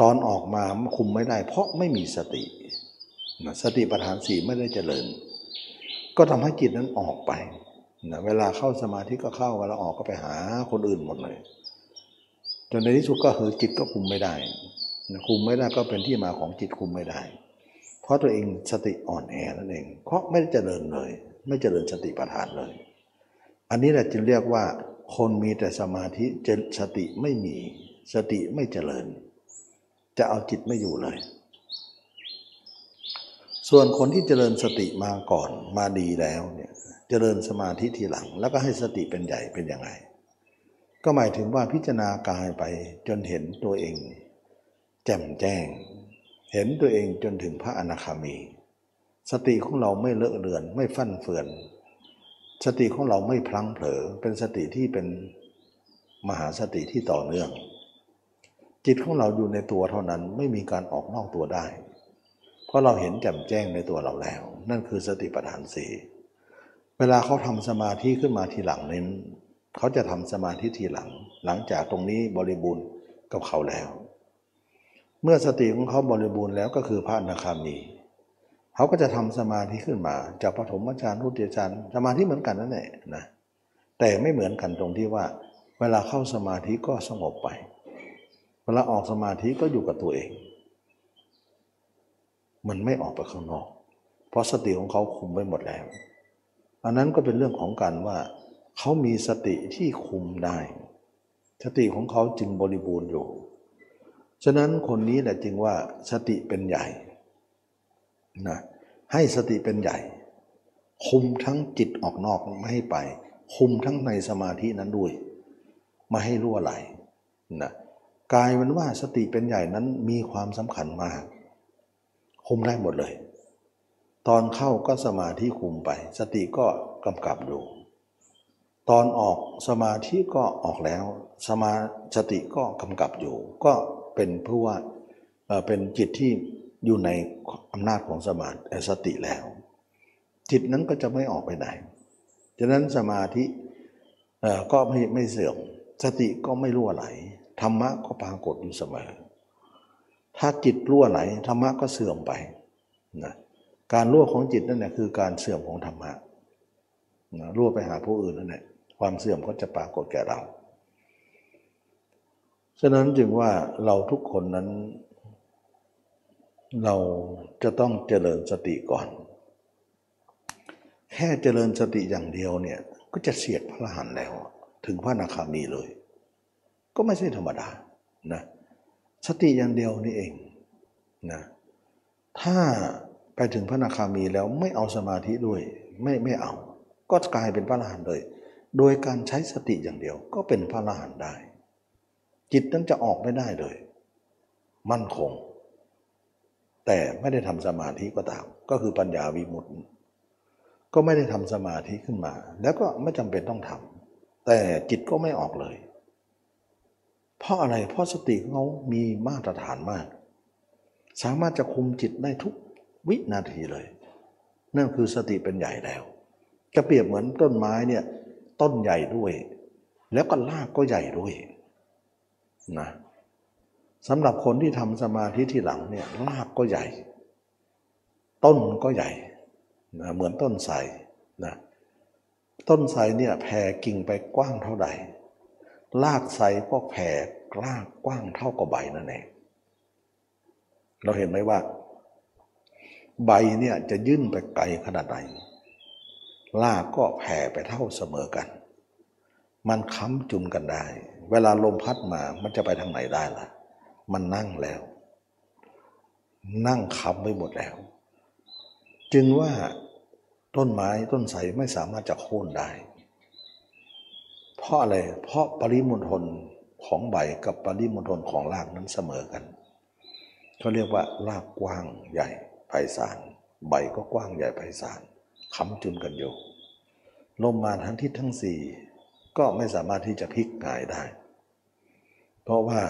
ตอนออกมาคุมไม่ได้เพราะไม่มีสติสติปัฏฐานสี่ไม่ได้เจริญก็ทำให้จิตนั้นออกไปนะเวลาเข้าสมาธิก็เข้าแล้วออกก็ไปหาคนอื่นหมดเลยจนในที่สุดก็คือจิตก็คุมไม่ได้คุมไม่ได้ก็เป็นที่มาของจิตคุมไม่ได้เพราะตัวเองสติอ่อนแอนั่นเองเพราะไม่ได้เจริญเลยไม่เจริญสติปัฏฐานเลยอันนี้แหละจึงเรียกว่าคนมีแต่สมาธิสติไม่มีสติไม่เจริญจะเอาจิตไม่อยู่เลยส่วนคนที่เจริญสติมาก่อนมาดีแล้วเนี่ยเจริญสมาธิทีหลังแล้วก็ให้สติเป็นใหญ่เป็นยังไงก็หมายถึงว่าพิจารณากายไปจนเห็นตัวเองแจ่มแจ้งเห็นตัวเองจนถึงพระอนาคามีสติของเราไม่เลอะเลือนไม่ฟั่นเฟือนสติของเราไม่พลั้งเผลอเป็นสติที่เป็นมหาสติที่ต่อเนื่องจิตของเราอยู่ในตัวเท่านั้นไม่มีการออกนอกตัวได้เพราะเราเห็นแจ่มแจ้งในตัวเราแล้วนั่นคือสติปัฏฐานสี่เวลาเขาทำสมาธิขึ้นมาทีหลังนี้เขาจะทำสมาธิทีหลังหลังจากตรงนี้บริบูรณ์กับเขาแล้วเมื่อสติของเขาบริบูรณ์แล้วก็คือพระอนาคามีเขาก็จะทำสมาธิขึ้นมาจากปฐมฌานทุติยฌานสมาธิเหมือนกันนั่นแหละนะแต่ไม่เหมือนกันตรงที่ว่าเวลาเข้าสมาธิก็สงบไปเวลาออกสมาธิก็อยู่กับตัวเองมันไม่ออกไปข้างนอกเพราะสติของเขาคุมไว้หมดแล้วอันนั้นก็เป็นเรื่องของการว่าเขามีสติที่คุมได้สติของเขาจึงบริบูรณ์อยู่ฉะนั้นคนนี้แหละจึงว่าสติเป็นใหญ่นะให้สติเป็นใหญ่คุมทั้งจิตออกนอกไม่ให้ไปคุมทั้งในสมาธินั้นด้วยไม่ให้รั่วไหลนะกลายเป็นว่าสติเป็นใหญ่นั้นมีความสำคัญมากคุมได้หมดเลยตอนเข้าก็สมาธิคุมไปสติก็กำกับอยู่ตอนออกสมาธิก็ออกแล้วสมาสติก็กำกับอยู่ก็เป็นเพราะว่าเอ่อเป็นจิตที่อยู่ในอำนาจของสมาสติแล้วจิตนั้นก็จะไม่ออกไปไหนฉะนั้นสมาธิเอ่อก็ไม่ไม่เสื่อมสติก็ไม่รั่วไหลธรรมะก็ปรากฏอยู่เสมอถ้าจิตรั่วไหลธรรมะก็เสื่อมไปนะการรั่วของจิตนั่นแหละคือการเสื่อมของธรรมะนะรั่วไปหาผู้อื่นนั่นแหละความเสื่อมก็จะปรากฏแก่เราฉะนั้นจึงว่าเราทุกคนนั้นเราจะต้องเจริญสติก่อนแค่เจริญสติอย่างเดียวเนี่ยก็จะเฉียดพระอรหันต์แล้วถึงพระอนาคามีเลยก็ไม่ใช่ธรรมดานะสติอย่างเดียวนี่เองนะถ้าไปถึงพระอนาคามีแล้วไม่เอาสมาธิด้วยไม่ไม่เอา ก็กลายเป็นพระอรหันต์เลยโดยการใช้สติอย่างเดียวก็เป็นพระอรหันต์ได้จิตนั้นจะออกไม่ได้เลยมั่นคงแต่ไม่ได้ทำสมาธิก็ตามก็คือปัญญาวิมุตติก็ไม่ได้ทำสมาธิขึ้นมาแล้วก็ไม่จำเป็นต้องทำแต่จิตก็ไม่ออกเลยเพราะอะไรเพราะสติเขามีมาตรฐานมากสามารถจะคุมจิตได้ทุกวินาทีเลยนั่นคือสติเป็นใหญ่แล้วจะเปรียบเหมือนต้นไม้เนี่ยต้นใหญ่ด้วยแล้วก็รากก็ใหญ่ด้วยนะสำหรับคนที่ทำสมาธิที่หลังเนี่ยรากก็ใหญ่ต้นก็ใหญ่นะเหมือนต้นไทรนะต้นไทรเนี่ยแผ่กิ่งไปกว้างเท่าใดรากไทรก็แผ่รากกว้างเท่ากับใบนั่นเองเราเห็นไหมว่าใบเนี่ยจะยื่นไปไกลขนาดไหนรากก็แผ่ไปเท่าเสมอกันมันค้ำจุนกันได้เวลาลมพัดมามันจะไปทางไหนได้ล่ะมันนั่งแล้วนั่งค้ำไว้หมดแล้วจึงว่าต้นไม้ต้นไทรไม่สามารถจะโค่นได้เพราะอะไรเพราะปริมณฑลของใบกับปริมณฑลของรากนั้นเสมอกันเขาเรียกว่ารากกว้างใหญ่ไพศาลใบก็กว้างใหญ่ไพศาลค้ำจุนกันอยู่ลมมาทั้งทิศทั้งสี่ก็ไม่สามารถที่จะพลิกหงายได้เพราะว่า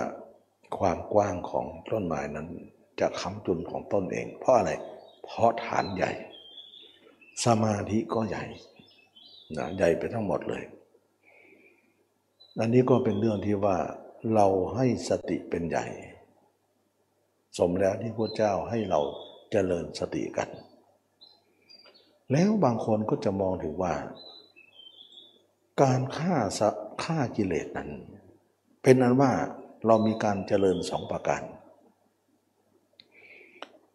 ความกว้างของต้นไม้นั้นจะค้ำจุนของต้นเองเพราะอะไรเพราะฐานใหญ่สมาธิก็ใหญ่นะใหญ่ไปทั้งหมดเลยอันนี้ก็เป็นเรื่องที่ว่าเราให้สติเป็นใหญ่สมแล้วที่พระเจ้าให้เราเจริญสติกันแล้วบางคนก็จะมองถึงว่าการฆ่าฆ่ากิเลสนั้นเป็นนั้นว่าเรามีการเจริญสองประการ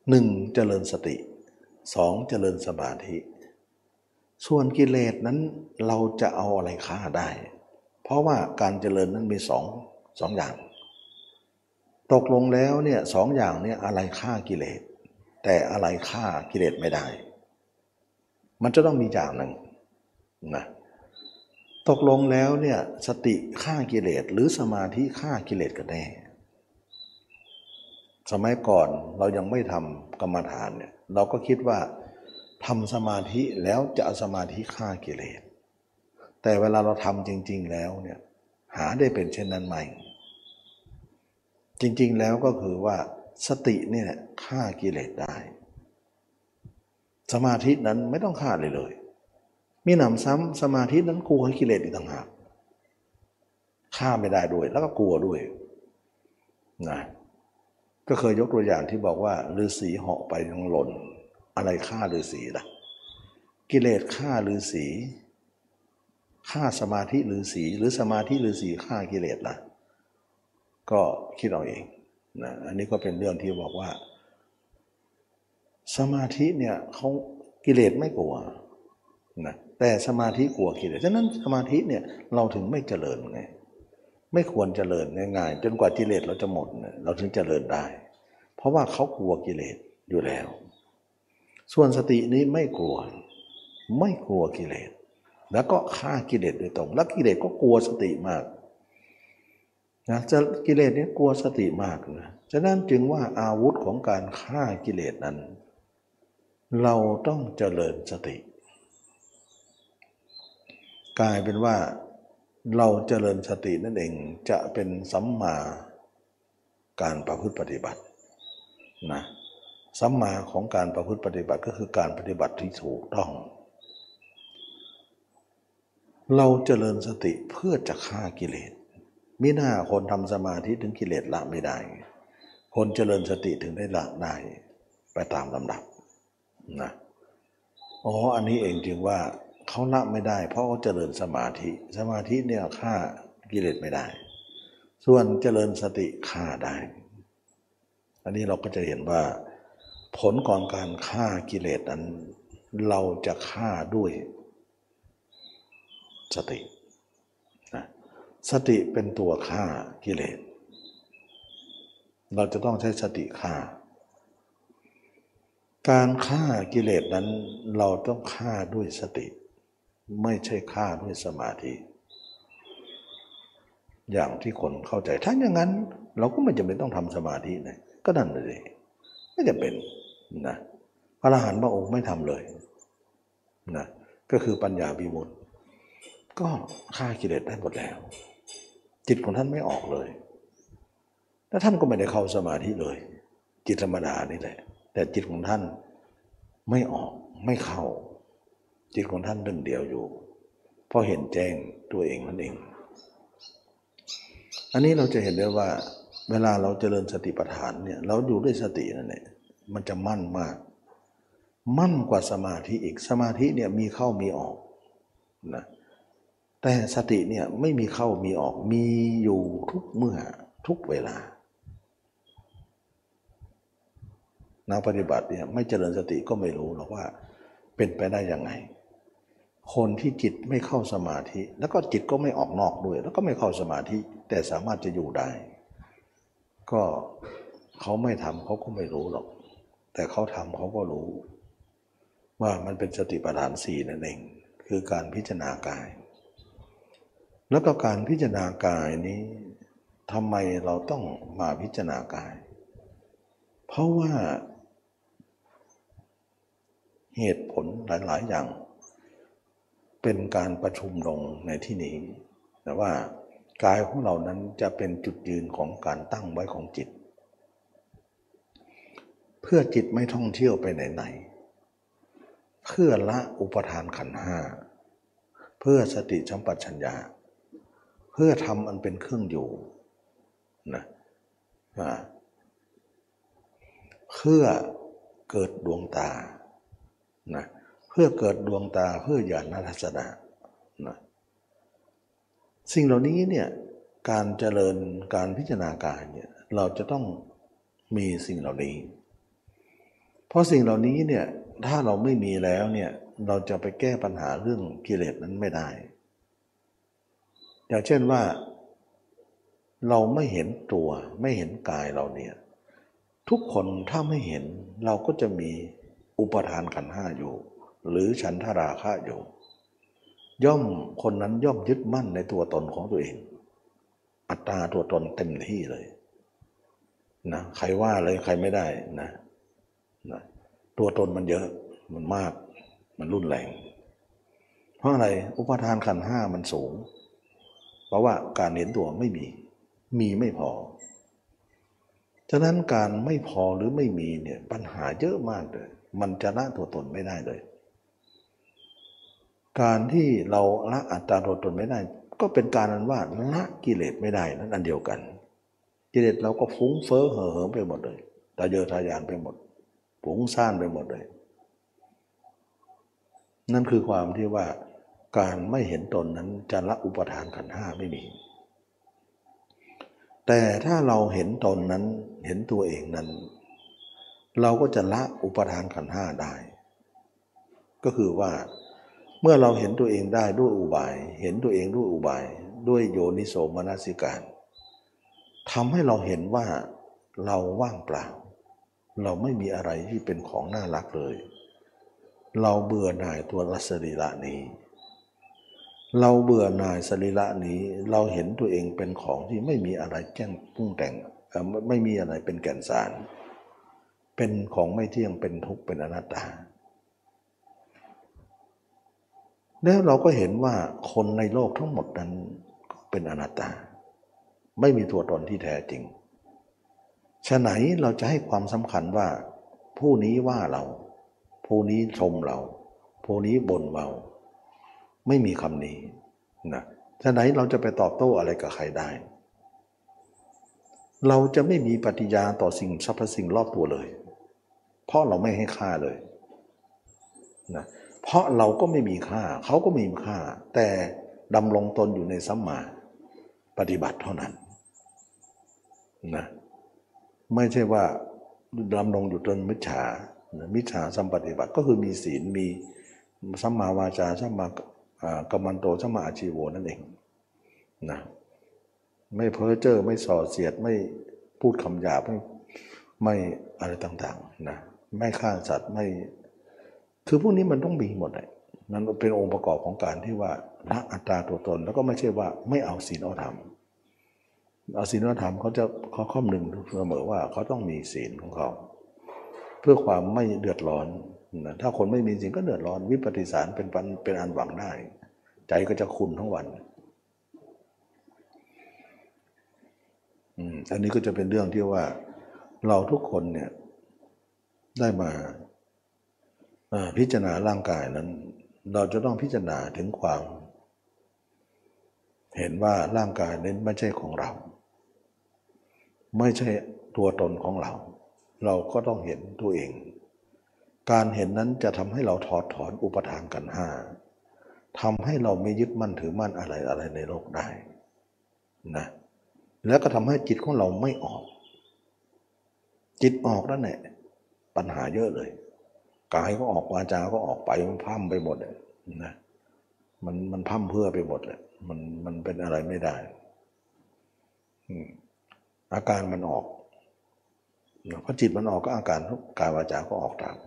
หนึ่งเจริญสติสองเจริญสมาธิส่วนกิเลสนั้นเราจะเอาอะไรฆ่าได้เพราะว่าการเจริญนั้นมีสองสองอย่างตกลงแล้วเนี่ยสองอย่างเนี่ยอะไรฆ่ากิเลสแต่อะไรฆ่ากิเลสไม่ได้มันจะต้องมีอย่างหนึ่งนะตกลงแล้วเนี่ยสติฆ่ากิเลสหรือสมาธิฆ่ากิเลสกันแน่สมัยก่อนเรายังไม่ทำกรรมฐานเนี่ยเราก็คิดว่าทำสมาธิแล้วจะเอาสมาธิฆ่ากิเลสแต่เวลาเราทำจริงๆแล้วเนี่ยหาได้เป็นเช่นนั้นไหมจริงๆแล้วก็คือว่าสติเนี่ยฆ่ากิเลสได้สมาธินั้นไม่ต้องฆ่าเลยเลยมีหนำซ้ำสมาธินั้นกลัวกิเลสอีกต่างหากฆ่าไม่ได้ด้วยแล้วก็กลัวด้วยนะก็เคยยกตัวอย่างที่บอกว่าฤาษีเหาะไปยังหล่นอะไรฆ่าฤาษีล่ะกิเลสฆ่าฤาษีฆ่าสมาธิฤาษีหรือสมาธิฤาษีฆ่ากิเลสล่ะก็คิดเอาเองนะอันนี้ก็เป็นเรื่องที่บอกว่าสมาธิเนี่ยเขากิเลสไม่กลัวนะแต่สมาธิกลัวกิเลสฉะนั้นสมาธิเนี่ยเราถึงไม่เจริญไงไม่ควรเจริญง่ายๆจนกว่ากิเลสเราจะหมดเราถึงเจริญได้เพราะว่าเขากลัวกิเลสอยู่แล้วส่วนสตินี้ไม่กลัวไม่กลัวกิเลสแล้วก็ฆ่ากิเลสโดยตรงแล้วกิเลสก็กลัวสติมากนะกิเลสเนี่ยกลัวสติมากนะฉะนั้นจึงว่าอาวุธของการฆ่ากิเลสนั้นเราต้องเจริญสติกลายเป็นว่าเราเจริญสตินั่นเองจะเป็นสัมมาการประพฤติปฏิบัตินะสัมมาของการประพฤติปฏิบัติก็คือการปฏิบัติที่ถูกต้องเราเจริญสติเพื่อจะฆ่ากิเลสมิหน้าคนทำสมาธิถึงกิเลสละไม่ได้คนเจริญสติถึงได้ละได้ไปตามลำดับนะอ๋ออันนี้เองจึงว่าเขาละไม่ได้เพราะเขาเจริญสมาธิสมาธิเนี่ยฆ่ากิเลสไม่ได้ส่วนเจริญสติฆ่าได้อันนี้เราก็จะเห็นว่าผลของการฆ่ากิเลสนั้นเราจะฆ่าด้วยสตินะสติเป็นตัวฆ่ากิเลสเราจะต้องใช้สติฆ่าการฆ่ากิเลสนั้นเราต้องฆ่าด้วยสติ ไม่ใช่ฆ่าด้วยสมาธิอย่างที่คนเข้าใจถ้าอย่างนั้นเราก็ไม่จำเป็นต้องทำสมาธิเลยก็นั่นเลยไม่จำเป็นนะพระอรหันต์พระองค์ไม่ทำเลยนะก็คือปัญญาวิมุตติก็ฆ่ากิเลสได้หมดแล้วจิตของท่านไม่ออกเลยและท่านก็ไม่ได้เข้าสมาธิเลยจิตธรรมดานี่แหละแต่จิตของท่านไม่ออกไม่เข้าจิตของท่านดึงเดียวอยู่พอเห็นแจ้งตัวเองนั่นเองอันนี้เราจะเห็นได้ว่าเวลาเราเจริญสติปัฏฐานเนี่ยเราอยู่ด้วยสตินั่นแหละมันจะมั่นมากมั่นกว่าสมาธิอีกสมาธิเนี่ยมีเข้ามีออกนะแต่สติเนี่ยไม่มีเข้ามีออกมีอยู่ทุกเมื่อทุกเวลานักปฏิบัติเนี่ยไม่เจริญสติก็ไม่รู้หรอกว่าเป็นไปได้ยังไงคนที่จิตไม่เข้าสมาธิแล้วก็จิตก็ไม่ออกนอกด้วยแล้วก็ไม่เข้าสมาธิแต่สามารถจะอยู่ได้ก็เขาไม่ทำเขาก็ไม่รู้หรอกแต่เขาทำเขาก็รู้ว่ามันเป็นสติปัฏฐานสี่นั่นเองคือการพิจารณากายแล้วก็การพิจารณากายนี้ทำไมเราต้องมาพิจารณากายเพราะว่าเหตุผลหลายๆอย่างเป็นการประชุมลงในที่นี้แต่ว่ากายของเรานั้นจะเป็นจุดยืนของการตั้งไว้ของจิตเพื่อจิตไม่ท่องเที่ยวไปไหนๆเพื่อละอุปทานขันธ์ห้าเพื่อสติสัมปชัญญะเพื่อทำอันเป็นเครื่องอยู่นะเพื่อเกิดดวงตานะเพื่อเกิดดวงตาเพื่อญาณทัศนะนะสิ่งเหล่านี้เนี่ยการเจริญการพิจารณากายเนี่ยเราจะต้องมีสิ่งเหล่านี้เพราะสิ่งเหล่านี้เนี่ยถ้าเราไม่มีแล้วเนี่ยเราจะไปแก้ปัญหาเรื่องกิเลสนั้นไม่ได้อย่างเช่นว่าเราไม่เห็นตัวไม่เห็นกายเราเนี่ยทุกคนถ้าไม่เห็นเราก็จะมีอุปทานขันธ์ห้าอยู่หรือฉันทราคะอยู่ย่อมคนนั้นย่อมยึดมั่นในตัวตนของตัวเองอัตตาตัวตนเต็มที่เลยนะใครว่าเลยใครไม่ได้นะนะตัวตนมันเยอะมันมากมันรุนแรงเพราะอะไรอุปทานขันธ์ห้ามันสูงเพราะว่าการเห็นตัวไม่มีมีไม่พอฉะนั้นการไม่พอหรือไม่มีเนี่ยปัญหาเยอะมากเลยมันจะละตัวตนไม่ได้เลยการที่เราละอัตตาตัวตนไม่ได้ก็เป็นการนั้นว่าละกิเลสไม่ได้นั่นอันเดียวกันกิเลสเราก็ฟุ้งเฟ้อเห่อเหิมไปหมดเลยตะเยอทะยานไปหมดฟุ้งซ่านไปหมดเลยนั่นคือความที่ว่าการไม่เห็นตนนั้นจะละอุปทานขันธ์ห้าไม่มีแต่ถ้าเราเห็นตนนั้นเห็นตัวเองนั้นเราก็จะละอุปทานขันธ์ห้าได้ก็คือว่าเมื่อเราเห็นตัวเองได้ด้วยอุบายเห็นตัวเองด้วยอุบายด้วยโยนิโสมนสิการทำให้เราเห็นว่าเราว่างเปล่าเราไม่มีอะไรที่เป็นของน่ารักเลยเราเบื่อหน่ายตัวสรีระนี้เราเบื่อหน่ายสรีระนี้เราเห็นตัวเองเป็นของที่ไม่มีอะไรแจ้งปรุงแต่งไม่มีอะไรเป็นแก่นสารเป็นของไม่เที่ยงเป็นทุกข์เป็นอนัตตาแล้วเราก็เห็นว่าคนในโลกทั้งหมดนั้นก็เป็นอนัตตาไม่มีตัวตนที่แท้จริงฉะไหนเราจะให้ความสำคัญว่าผู้นี้ว่าเราผู้นี้ชมเราผู้นี้บ่นเราไม่มีคำนี้นะฉะนั้นเราจะไปตอบโต้อะไรกับใครได้เราจะไม่มีปฏิญาณต่อสิ่งสรรพสิ่งรอบตัวเลยเพราะเราไม่ให้ค่าเลยนะเพราะเราก็ไม่มีค่าเขาก็ไม่มีค่าแต่ดำรงตนอยู่ในสัมมาปฏิบัติเท่านั้นนะไม่ใช่ว่าดำรงอยู่จนมิจฉามิจฉาสัมปฏิบัติก็คือมีศีลมีสัมมาวาจาสัมมากัมมันโตสัมมาอาชีโวนั่นเองนะไม่เพ้อเจ้อไม่ส่อเสียดไม่พูดคำหยาบไม่ไม่อะไรต่างๆนะไม่ฆ่าสัตว์ไม่คือพวกนี้มันต้องมีหมดเลย นั้นเป็นองค์ประกอบของการที่ว่าละอัตตาตัวตนแล้วก็ไม่ใช่ว่าไม่เอาศีลเอาธรรมเอาศีลเอาธรรมเขาจะเขาข้อหนึ่งเสมอว่าเขาต้องมีศีลของเขาเพื่อความไม่เดือดร้อนนะถ้าคนไม่มีศีลก็เดือดร้อนวิปฏิสารเป็นปันเป็นอันหวังได้ใจก็จะขุ่นทั้งวันอืมอันนี้ก็จะเป็นเรื่องที่ว่าเราทุกคนเนี่ยได้มาพิจารณาร่างกายนั้นเราจะต้องพิจารณาถึงความเห็นว่าร่างกายนั้นไม่ใช่ของเราไม่ใช่ตัวตนของเราเราก็ต้องเห็นตัวเองการเห็นนั้นจะทำให้เราถอดถอนอุปทานขันธ์ห้าทำให้เราไม่ยึดมั่นถือมั่นอะไรอะไรในโลกได้นะแล้วก็ทำให้จิตของเราไม่ออกจิตออกนั่นแหละปัญหาเยอะเลยกายก็ออกวาจาก็ออกไปมันพั่มไปหมดเลยนะมันมันพั่มเพื่อไปหมดเลยมันมันเป็นอะไรไม่ได้อาการมันออกเพราะจิตมันออกก็อาการกายวาจาก็ออกตาม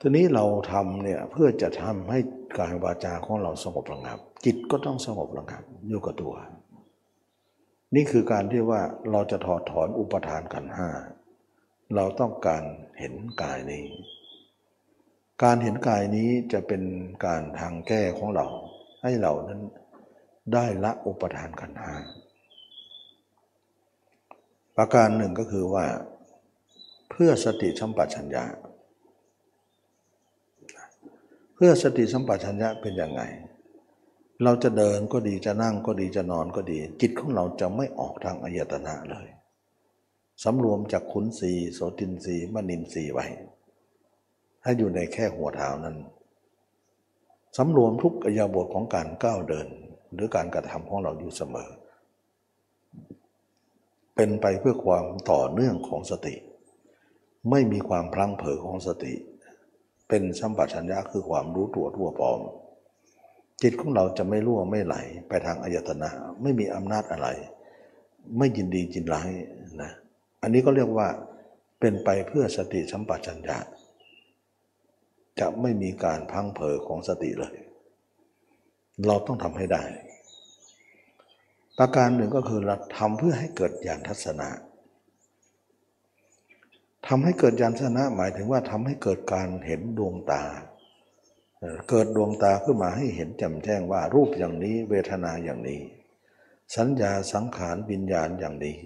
ทีนี้เราทำเนี่ยเพื่อจะทำให้กายวาจาของเราสงบระงับจิตก็ต้องสงบระงับอยู่กับตัวนี่คือการที่ว่าเราจะถอดถอนอุปทานขันธ์ห้าเราต้องการเห็นกายนี้การเห็นกายนี้จะเป็นการทางแก้ของเราให้เรานั้นได้ละอุปทานขันธ์ห้าประการหนึ่งก็คือว่าเพื่อสติสัมปชัญญะเพื่อสติสัมปชัญญะเป็นยังไงเราจะเดินก็ดีจะนั่งก็ดีจะนอนก็ดีจิตของเราจะไม่ออกทางอายตนะเลยสำรวมจากขุนศีโสตินศีมนินศีไว้ให้อยู่ในแค่หัวเท้านั้นสำรวมทุกอิริยาบถของการก้าวเดินหรือการกระทำของเราอยู่เสมอเป็นไปเพื่อความต่อเนื่องของสติไม่มีความพลั้งเผลอของสติเป็นสัมปชัญญะคือความรู้ตัวทั่วพร้อมจิตของเราจะไม่รั่วไม่ไหลไปทางอายตนะไม่มีอำนาจอะไรไม่ยินดียินร้ายนะอันนี้ก็เรียกว่าเป็นไปเพื่อสติสัมปชัญญะจะไม่มีการพลั้งเผลอของสติเลยเราต้องทำให้ได้ประการหนึ่งก็คือเราทำเพื่อให้เกิดญาณทัศนะทำให้เกิดญาณทัศนะหมายถึงว่าทำให้เกิดการเห็นดวงตาเกิดดวงตาขึ้นมาให้เห็นแจ่มแจ้งว่ารูปอย่างนี้เวทนาอย่างนี้สัญญาสังขารวิญญาณอย่างนี้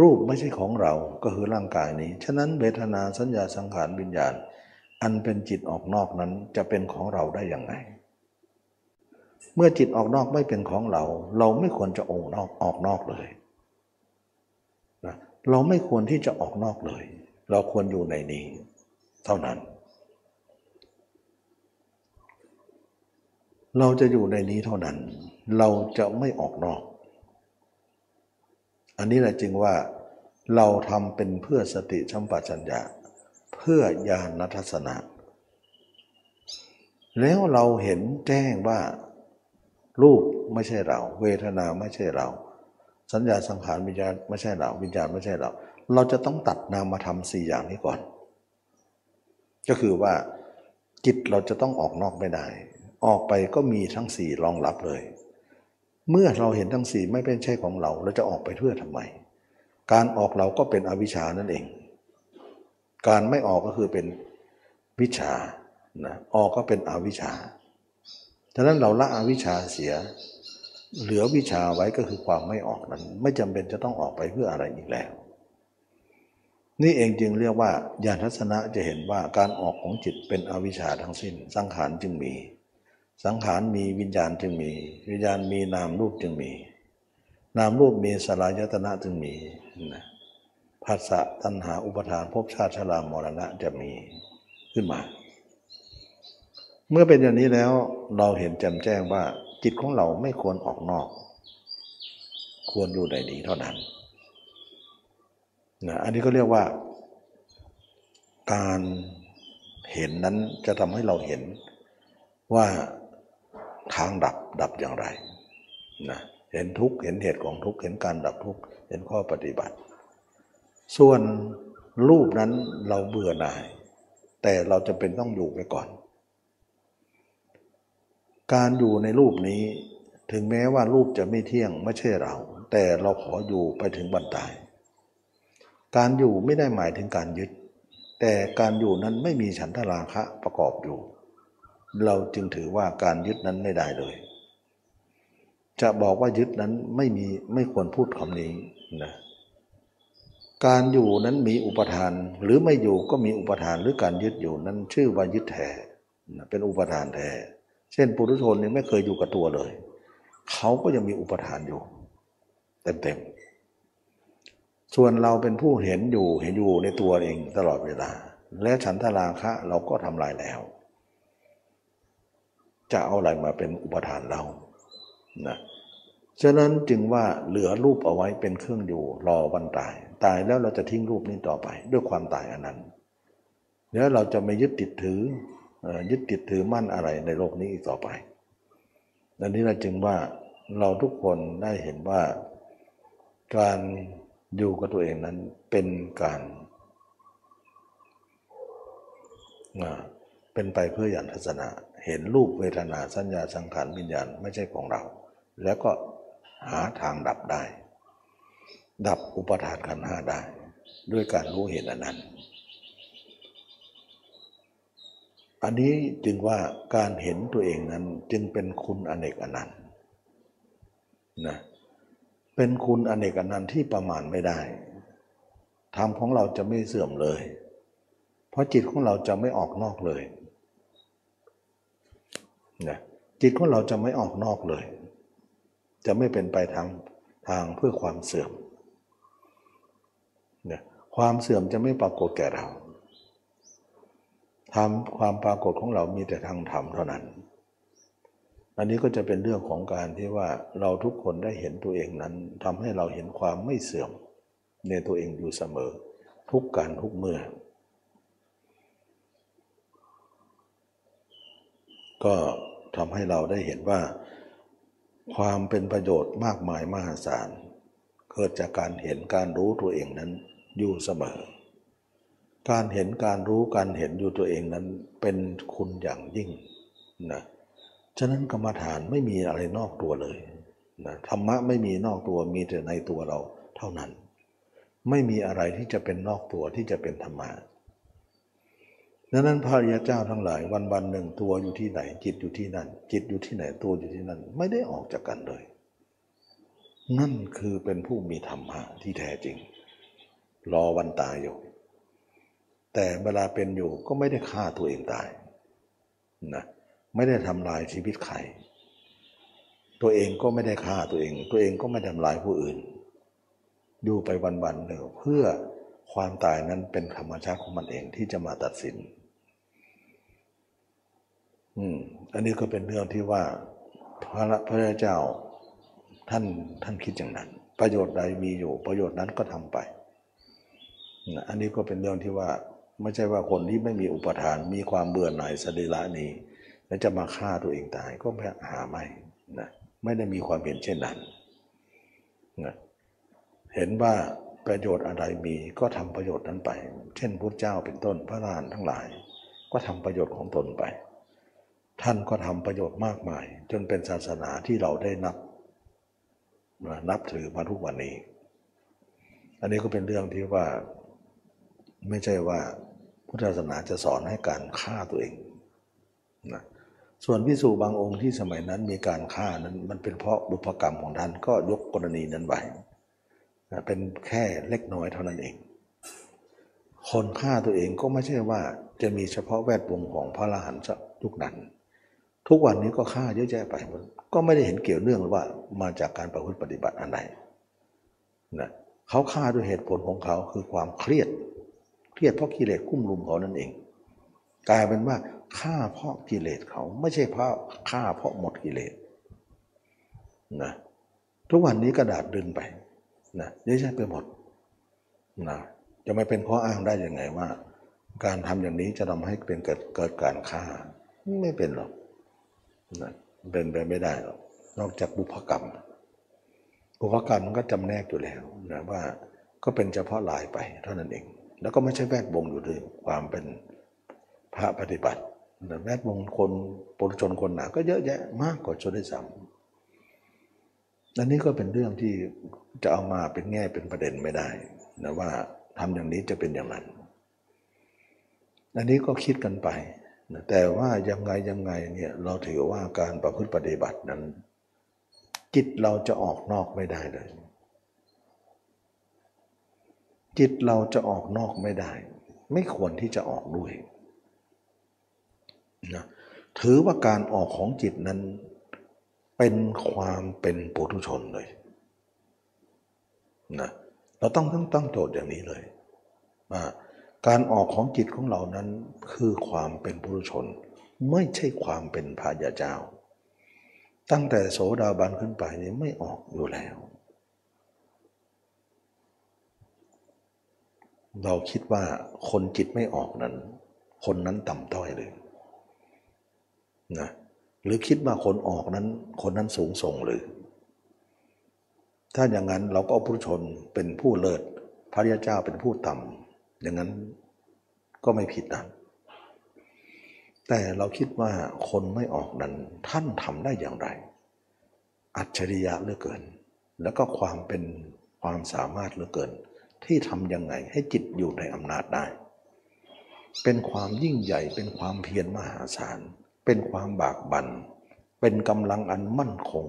รูปไม่ใช่ของเราก็คือร่างกายนี้ฉะนั้นเวทนาสัญญาสังขารวิญญาณอันเป็นจิตออกนอกนั้นจะเป็นของเราได้อย่างไรเมื่อจิตออกนอกไม่เป็นของเราเราไม่ควรจะองค์นอกออกนอกเลยนะเราไม่ควรที่จะออกนอกเลยเราควรอยู่ในนี้เท่านั้นเราจะอยู่ในนี้เท่านั้นเราจะไม่ออกนอกอันนี้แหละจึงว่าเราทำเป็นเพื่อสติสัมปชัญญะเพื่อญาณทัศนะแล้วเราเห็นแจ้งว่ารูปไม่ใช่เราเวทนาไม่ใช่เราสัญญาสังขารวิญญาณไม่ใช่เราวิญญาณไม่ใช่เราเราจะต้องตัดนามธรรมสี่อย่างนี้ก่อนก็คือว่าจิตเราจะต้องออกนอกไม่ได้ออกไปก็มีทั้งสี่รองรับเลยเมื่อเราเห็นทั้งสี่ไม่เป็นใช่ของเราเราจะออกไปเพื่อทำไมการออกเราก็เป็นอวิชชานั่นเองการไม่ออกก็คือเป็นวิชชานะออกก็เป็นอวิชชาฉะนั้นเราละอวิชชาเสียเหลือวิชชาไว้ก็คือความไม่ออกนั้นไม่จำเป็นจะต้องออกไปเพื่ออะไรอีกแล้วนี่เองจึงเรียกว่าญาณทัศนะจะเห็นว่าการออกของจิตเป็นอวิชชาทั้งสิ้นสังขารจึงมีสังขารมีวิญญาณจึงมีวิญญาณมีนามรูปจึงมีนามรูปมีสลายตนะจึงมีนะผัสสะตัณหาอุปทานภพชาติชรามรณะจะมีขึ้นมาเมื่อเป็นอย่างนี้แล้วเราเห็นแจ่มแจ้งว่าจิตของเราไม่ควรออกนอกควรอยู่ในนี้เท่านั้นนะอันนี้ก็เรียกว่าการเห็นนั้นจะทำให้เราเห็นว่าทางดับดับอย่างไรนะเห็นทุกข์เห็นเหตุของทุกข์เห็นการดับทุกข์เห็นข้อปฏิบัติส่วนรูปนั้นเราเบื่อหน่าย แต่เราจะเป็นต้องอยู่ไปก่อนการอยู่ในรูปนี้ถึงแม้ว่ารูปจะไม่เที่ยงไม่ใช่เราแต่เราขออยู่ไปถึงวันตายการอยู่ไม่ได้หมายถึงการยึดแต่การอยู่นั้นไม่มีฉันทราคะประกอบอยู่เราจึงถือว่าการยึดนั้นไม่ได้เลยจะบอกว่ายึดนั้นไม่มีไม่ควรพูดคำนี้นะการอยู่นั้นมีอุปทานหรือไม่อยู่ก็มีอุปทานหรือการยึดอยู่นั้นชื่อว่ายึดแท้เป็นอุปทานแท้เช่นปุถุชนเนี่ยไม่เคยอยู่กับตัวเลยเขาก็ยังมีอุปทานอยู่เต็มๆส่วนเราเป็นผู้เห็นอยู่เห็นอยู่ในตัวเองตลอดเวลาและฉันทราคะเราก็ทำลายแล้วจะเอาอะไรมาเป็นอุปทานเรานะฉะนั้นจึงว่าเหลือรูปเอาไว้เป็นเครื่องอยู่รอวันตายตายแล้วเราจะทิ้งรูปนี้ต่อไปด้วยความตายอันนั้นแล้วเราจะไม่ยึดติดถือยึดติดถือมั่นอะไรในโลกนี้อีกต่อไปดังนี้เราจึงว่าเราทุกคนได้เห็นว่าการอยู่กับตัวเองนั้นเป็นการเป็นไปเพื่ออย่างทัศนะเห็นรูปเวทนาสัญญาสังขารวิญญาณไม่ใช่ของเราแล้วก็หาทางดับได้ดับอุปทานขันธ์ห้าได้ด้วยการรู้เห็นอนันต์อันนี้จึงว่าการเห็นตัวเองนั้นจึงเป็นคุณอเนกอนันต์นะเป็นคุณอเนกอนันต์ที่ประมาณไม่ได้ธรรมของเราจะไม่เสื่อมเลยเพราะจิตของเราจะไม่ออกนอกเลยนะจิตของเราจะไม่ออกนอกเลยจะไม่เป็นไปทางทางเพื่อความเสื่อมนะความเสื่อมจะไม่ปรากฏแก่เราทำความปรากฏของเรามีแต่ทางธรรมเท่านั้นอันนี้ก็จะเป็นเรื่องของการที่ว่าเราทุกคนได้เห็นตัวเองนั้นทำให้เราเห็นความไม่เสื่อมในตัวเองอยู่เสมอทุกการทุกเมื่อก็ทำให้เราได้เห็นว่าความเป็นประโยชน์มากมายมหาศาลเกิดจากการเห็นการรู้ตัวเองนั้นอยู่เสมอการเห็นการรู้การเห็นอยู่ตัวเองนั้นเป็นคุณอย่างยิ่งนะฉะนั้นกรรมฐานไม่มีอะไรนอกตัวเลยนะธรรมะไม่มีนอกตัวมีแต่ในตัวเราเท่านั้นไม่มีอะไรที่จะเป็นนอกตัวที่จะเป็นธรรมะดังนั้นพระอริยเจ้าทั้งหลายวันวันหนึ่งตัวอยู่ที่ไหนจิตอยู่ที่นั่นจิตอยู่ที่ไหนตัวอยู่ที่นั่นไม่ได้ออกจากกันเลยนั่นคือเป็นผู้มีธรรมะที่แท้จริงรอวันตายอยู่แต่เวลาเป็นอยู่ก็ไม่ได้ฆ่าตัวเองตายนะไม่ได้ทำลายชีวิตใครตัวเองก็ไม่ได้ฆ่าตัวเองตัวเองก็ไม่ทำลายผู้อื่นอยู่ไปวันๆหนึ่งเพื่อความตายนั้นเป็นธรรมชาติของมันเองที่จะมาตัดสินอืมอันนี้ก็เป็นเรื่องที่ว่าพระพระเจ้าท่านท่านคิดอย่างนั้นประโยชน์ใดมีอยู่ประโยชน์นั้นก็ทำไปอันนี้ก็เป็นเรื่องที่ว่าไม่ใช่ว่าคนที่ไม่มีอุปทานมีความเบื่อหน่ายสรีระนี้แล้วจะมาฆ่าตัวเองตายก็ไม่หาไม่นะไม่ได้มีความเห็นเช่นนั้นนะเห็นว่าประโยชน์อะไรมีก็ทำประโยชน์นั้นไปเช่นพุทธเจ้าเป็นต้นพระอรหันต์ทั้งหลายก็ทำประโยชน์ของตนไปท่านก็ทำประโยชน์มากมายจนเป็นศาสนาที่เราได้นับนับถือมาทุกวันนี้อันนี้ก็เป็นเรื่องที่ว่าไม่ใช่ว่าพุทธศาสนาจะสอนให้การฆ่าตัวเองนะส่วนภิกษุบางองค์ที่สมัยนั้นมีการฆ่านั้นมันเป็นเพราะบุพกรรมของท่านก็ยกกรณีนั้นไว้นะเป็นแค่เล็กน้อยเท่านั้นเองคนฆ่าตัวเองก็ไม่ใช่ว่าจะมีเฉพาะแวดวงของพระอรหันต์ยุคนั้นทุกวันนี้ก็ฆ่าเยอะแยะไปก็ไม่ได้เห็นเกี่ยวเนื่องว่ามาจากการประพฤติปฏิบัติอันใดนะเขาฆ่าด้วยเหตุผลของเขาคือความเครียดเครียดเพราะกิเลสกุ้มลุมเขานั่นเองกลายเป็นว่าฆ่าเพราะกิเลสเขาไม่ใช่เพราะฆ่าเพราะหมดกิเลสนะทุกวันนี้กระดาษดึงไปนะเยอะแยะไปหมดนะจะไม่เป็นข้ออ้างได้ยังไงว่าการทำอย่างนี้จะทำให้เป็นเกิดเกิดการฆ่าไม่เป็นหรอกนะเป็นไปไม่ได้หรอกนอกจากบุพกรรมบุพกรรมมันก็จำแนกอยู่แล้วนะว่าก็เป็นเฉพาะลายไปเท่านั้นเองแล้วก็ไม่ใช่แวดวงอยู่ด้วยความเป็น พระปฏิบัติแวดวงคนปุถุชนคนหนาก็เยอะแยะมากกว่าชนได้ซ้ำอันนี้ก็เป็นเรื่องที่จะเอามาเป็นแง่เป็นประเด็นไม่ได้นะว่าทำอย่างนี้จะเป็นอย่างนั้นอันนี้ก็คิดกันไปนะแต่ว่ายังไงยังไงเนี่ยเราถือว่าการประพฤติปฏิบัตินั้นจิตเราจะออกนอกไม่ได้เลยจิตเราจะออกนอกไม่ได้ไม่ควรที่จะออกด้วยนะถือว่าการออกของจิตนั้นเป็นความเป็นปุถุชนเลยนะเราต้องตั้งตั้งโจทย์อย่างนี้เลยว่าการออกของจิตของเรานั้นคือความเป็นปุถุชนไม่ใช่ความเป็นพระยาเจ้าตั้งแต่โสดาบันขึ้นไปนี้ไม่ออกอยู่แล้วเราคิดว่าคนจิตไม่ออกนั้นคนนั้นต่ำต้อยเลยนะหรือคิดว่าคนออกนั้นคนนั้นสูงส่งหรือถ้าอย่างนั้นเราก็เอาปุถุชนเป็นผู้เลิศพระยาเจ้าเป็นผู้ต่ำอย่างนั้นก็ไม่ผิดนะแต่เราคิดว่าคนไม่ออกนั้นท่านทำได้อย่างไรอัจฉริยะเหลือเกินแล้วก็ความเป็นความสามารถเหลือเกินที่ทำยังไงให้จิตอยู่ในอำนาจได้เป็นความยิ่งใหญ่เป็นความเพียรมหาศาลเป็นความบากบั่นเป็นกำลังอันมั่นคง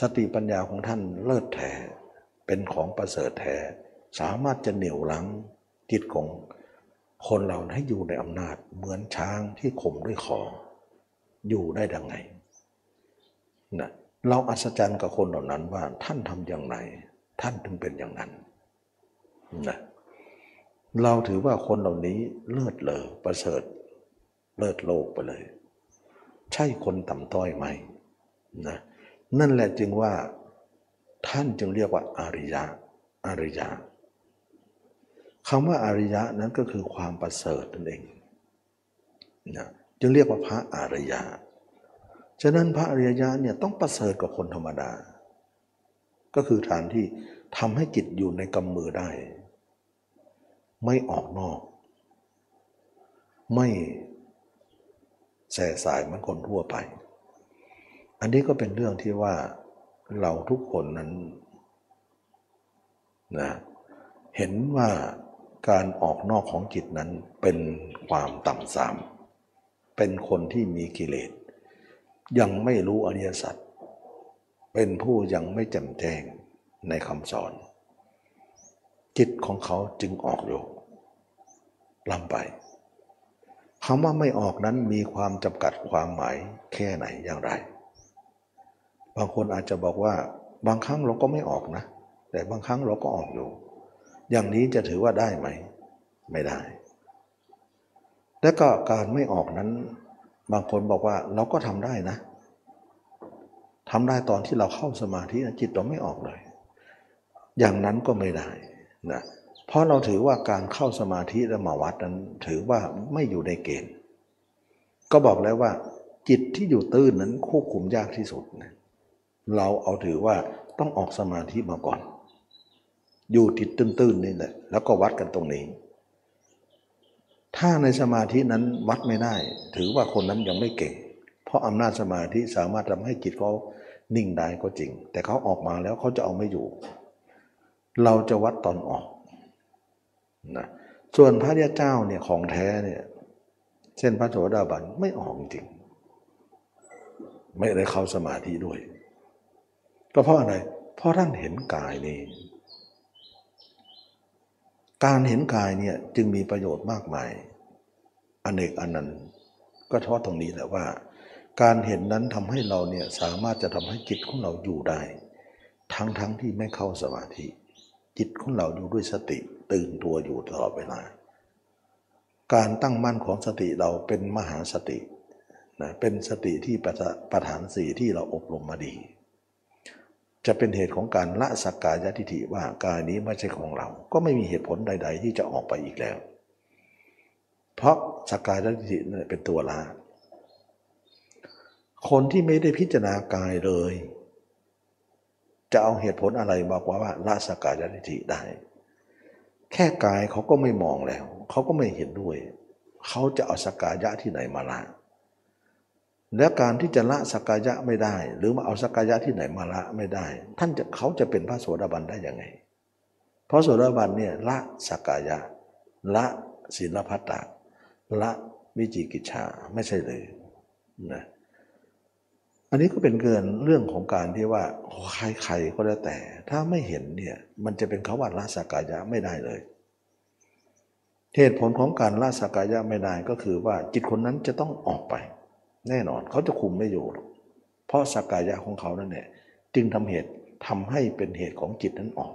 สติปัญญาของท่านเลิศแท้เป็นของประเสริฐแท้สามารถจะเหนี่ยวรั้งจิตของคนเราให้อยู่ในอำนาจเหมือนช้างที่ข่มด้วยคออยู่ได้ดังไงนะเราอัศจรรย์กับคนเหล่านั้นว่าท่านทำอย่างไรท่านถึงเป็นอย่างนั้นนะเราถือว่าคนเหล่านี้เลิศเลอประเสริฐเลิศโลกไปเลยใช่คนต่ำต้อยไหมนะนั่นแหละจึงว่าท่านจึงเรียกว่าอริยะอริยะคำว่าอริยะนั้นก็คือความประเสริฐนั่นเองนะจึงเรียกว่าพระอริยะฉะนั้นพระอริยะเนี่ยต้องประเสริฐกว่าคนธรรมดาก็คือฐานที่ทำให้จิตอยู่ในกำมือได้ไม่ออกนอกไม่แส่สายเหมือนคนทั่วไปอันนี้ก็เป็นเรื่องที่ว่าเราทุกคนนั้นนะเห็นว่าการออกนอกของจิตนั้นเป็นความต่ำทรามเป็นคนที่มีกิเลสยังไม่รู้อริยสัจเป็นผู้ยังไม่แจ่มแจ้งในคำสอนจิตของเขาจึงออกอยู่ลำไปคำว่าไม่ออกนั้นมีความจำกัดความหมายแค่ไหนอย่างไรบางคนอาจจะบอกว่าบางครั้งเราก็ไม่ออกนะแต่บางครั้งเราก็ออกอยู่อย่างนี้จะถือว่าได้ไหมไม่ได้และก็การไม่ออกนั้นบางคนบอกว่าเราก็ทำได้นะทำได้ตอนที่เราเข้าสมาธิจิตเราไม่ออกเลยอย่างนั้นก็ไม่ได้นะเพราะเราถือว่าการเข้าสมาธิและมาวัดนั้นถือว่าไม่อยู่ในเกณฑ์ก็บอกแล้วว่าจิตที่อยู่ตื้นนั้นควบคุมยากที่สุดนะเราเอาถือว่าต้องออกสมาธิมาก่อนอยู่จิตตื้นๆนี่แหละแล้วก็วัดกันตรงนี้ถ้าในสมาธินั้นวัดไม่ได้ถือว่าคนนั้นยังไม่เก่งเพราะอำนาจสมาธิสามารถทำให้จิตเขานิ่งได้ก็จริงแต่เขาออกมาแล้วเขาจะเอาไม่อยู่เราจะวัดตอนออกนะส่วนพระยาเจ้าเนี่ยของแท้เนี่ยเช่นพระโสดาบันไม่ออกจริงไม่ได้เข้าสมาธิด้วยก็เพราะอะไรเพราะท่านเห็นกายนี่การเห็นกายเนี่ยจึงมีประโยชน์มากมายอเนกอนันต์ก็เพราะตรงนี้แหละว่าการเห็นนั้นทำให้เราเนี่ยสามารถจะทำให้จิตของเราอยู่ได้ทั้งๆ ท, ที่ไม่เข้าสมาธิจิตของเราอยู่ด้วยสติตื่นตัวอยู่ตลอดเวลาการตั้งมั่นของสติเราเป็นมหาสตินะเป็นสติที่ประฐานสี่ที่เราอบรมมาดีจะเป็นเหตุของการละสักกายทิฏฐิว่ากายนี้ไม่ใช่ของเราก็ไม่มีเหตุผลใดๆที่จะออกไปอีกแล้วเพราะสักกายทิฏฐิเป็นตัวละคนที่ไม่ได้พิจารณากายเลยจะเอาเหตุผลอะไรบอกว่าว่าละสักกายทิฏฐิได้แค่กายเขาก็ไม่มองแล้วเขาก็ไม่เห็นด้วย เขาจะเอาสักกายะที่ไหนมาละและการที่จะละสักกายะไม่ได้หรือมาเอาสักกายะที่ไหนมาละไม่ได้ท่านจะเขาจะเป็นพระโสดาบันได้ยังไงพระโสดาบันเนี่ยละสักกายะละศีลภัตตะละวิจิกิจฉาไม่ใช่เลยนะอันนี้ก็เป็นเกินเรื่องของการที่ว่าใครๆก็แล้วแต่ถ้าไม่เห็นเนี่ยมันจะเป็นคำว่าละสักกายะไม่ได้เลยเหตุผลของการละสักกายะไม่ได้ก็คือว่าจิตคนนั้นจะต้องออกไปแน่นอนเขาจะคุมไม่อยู่เพราะสักกายะของเขานั่นแหละจึงทำเหตุทำให้เป็นเหตุของจิตนั้นออก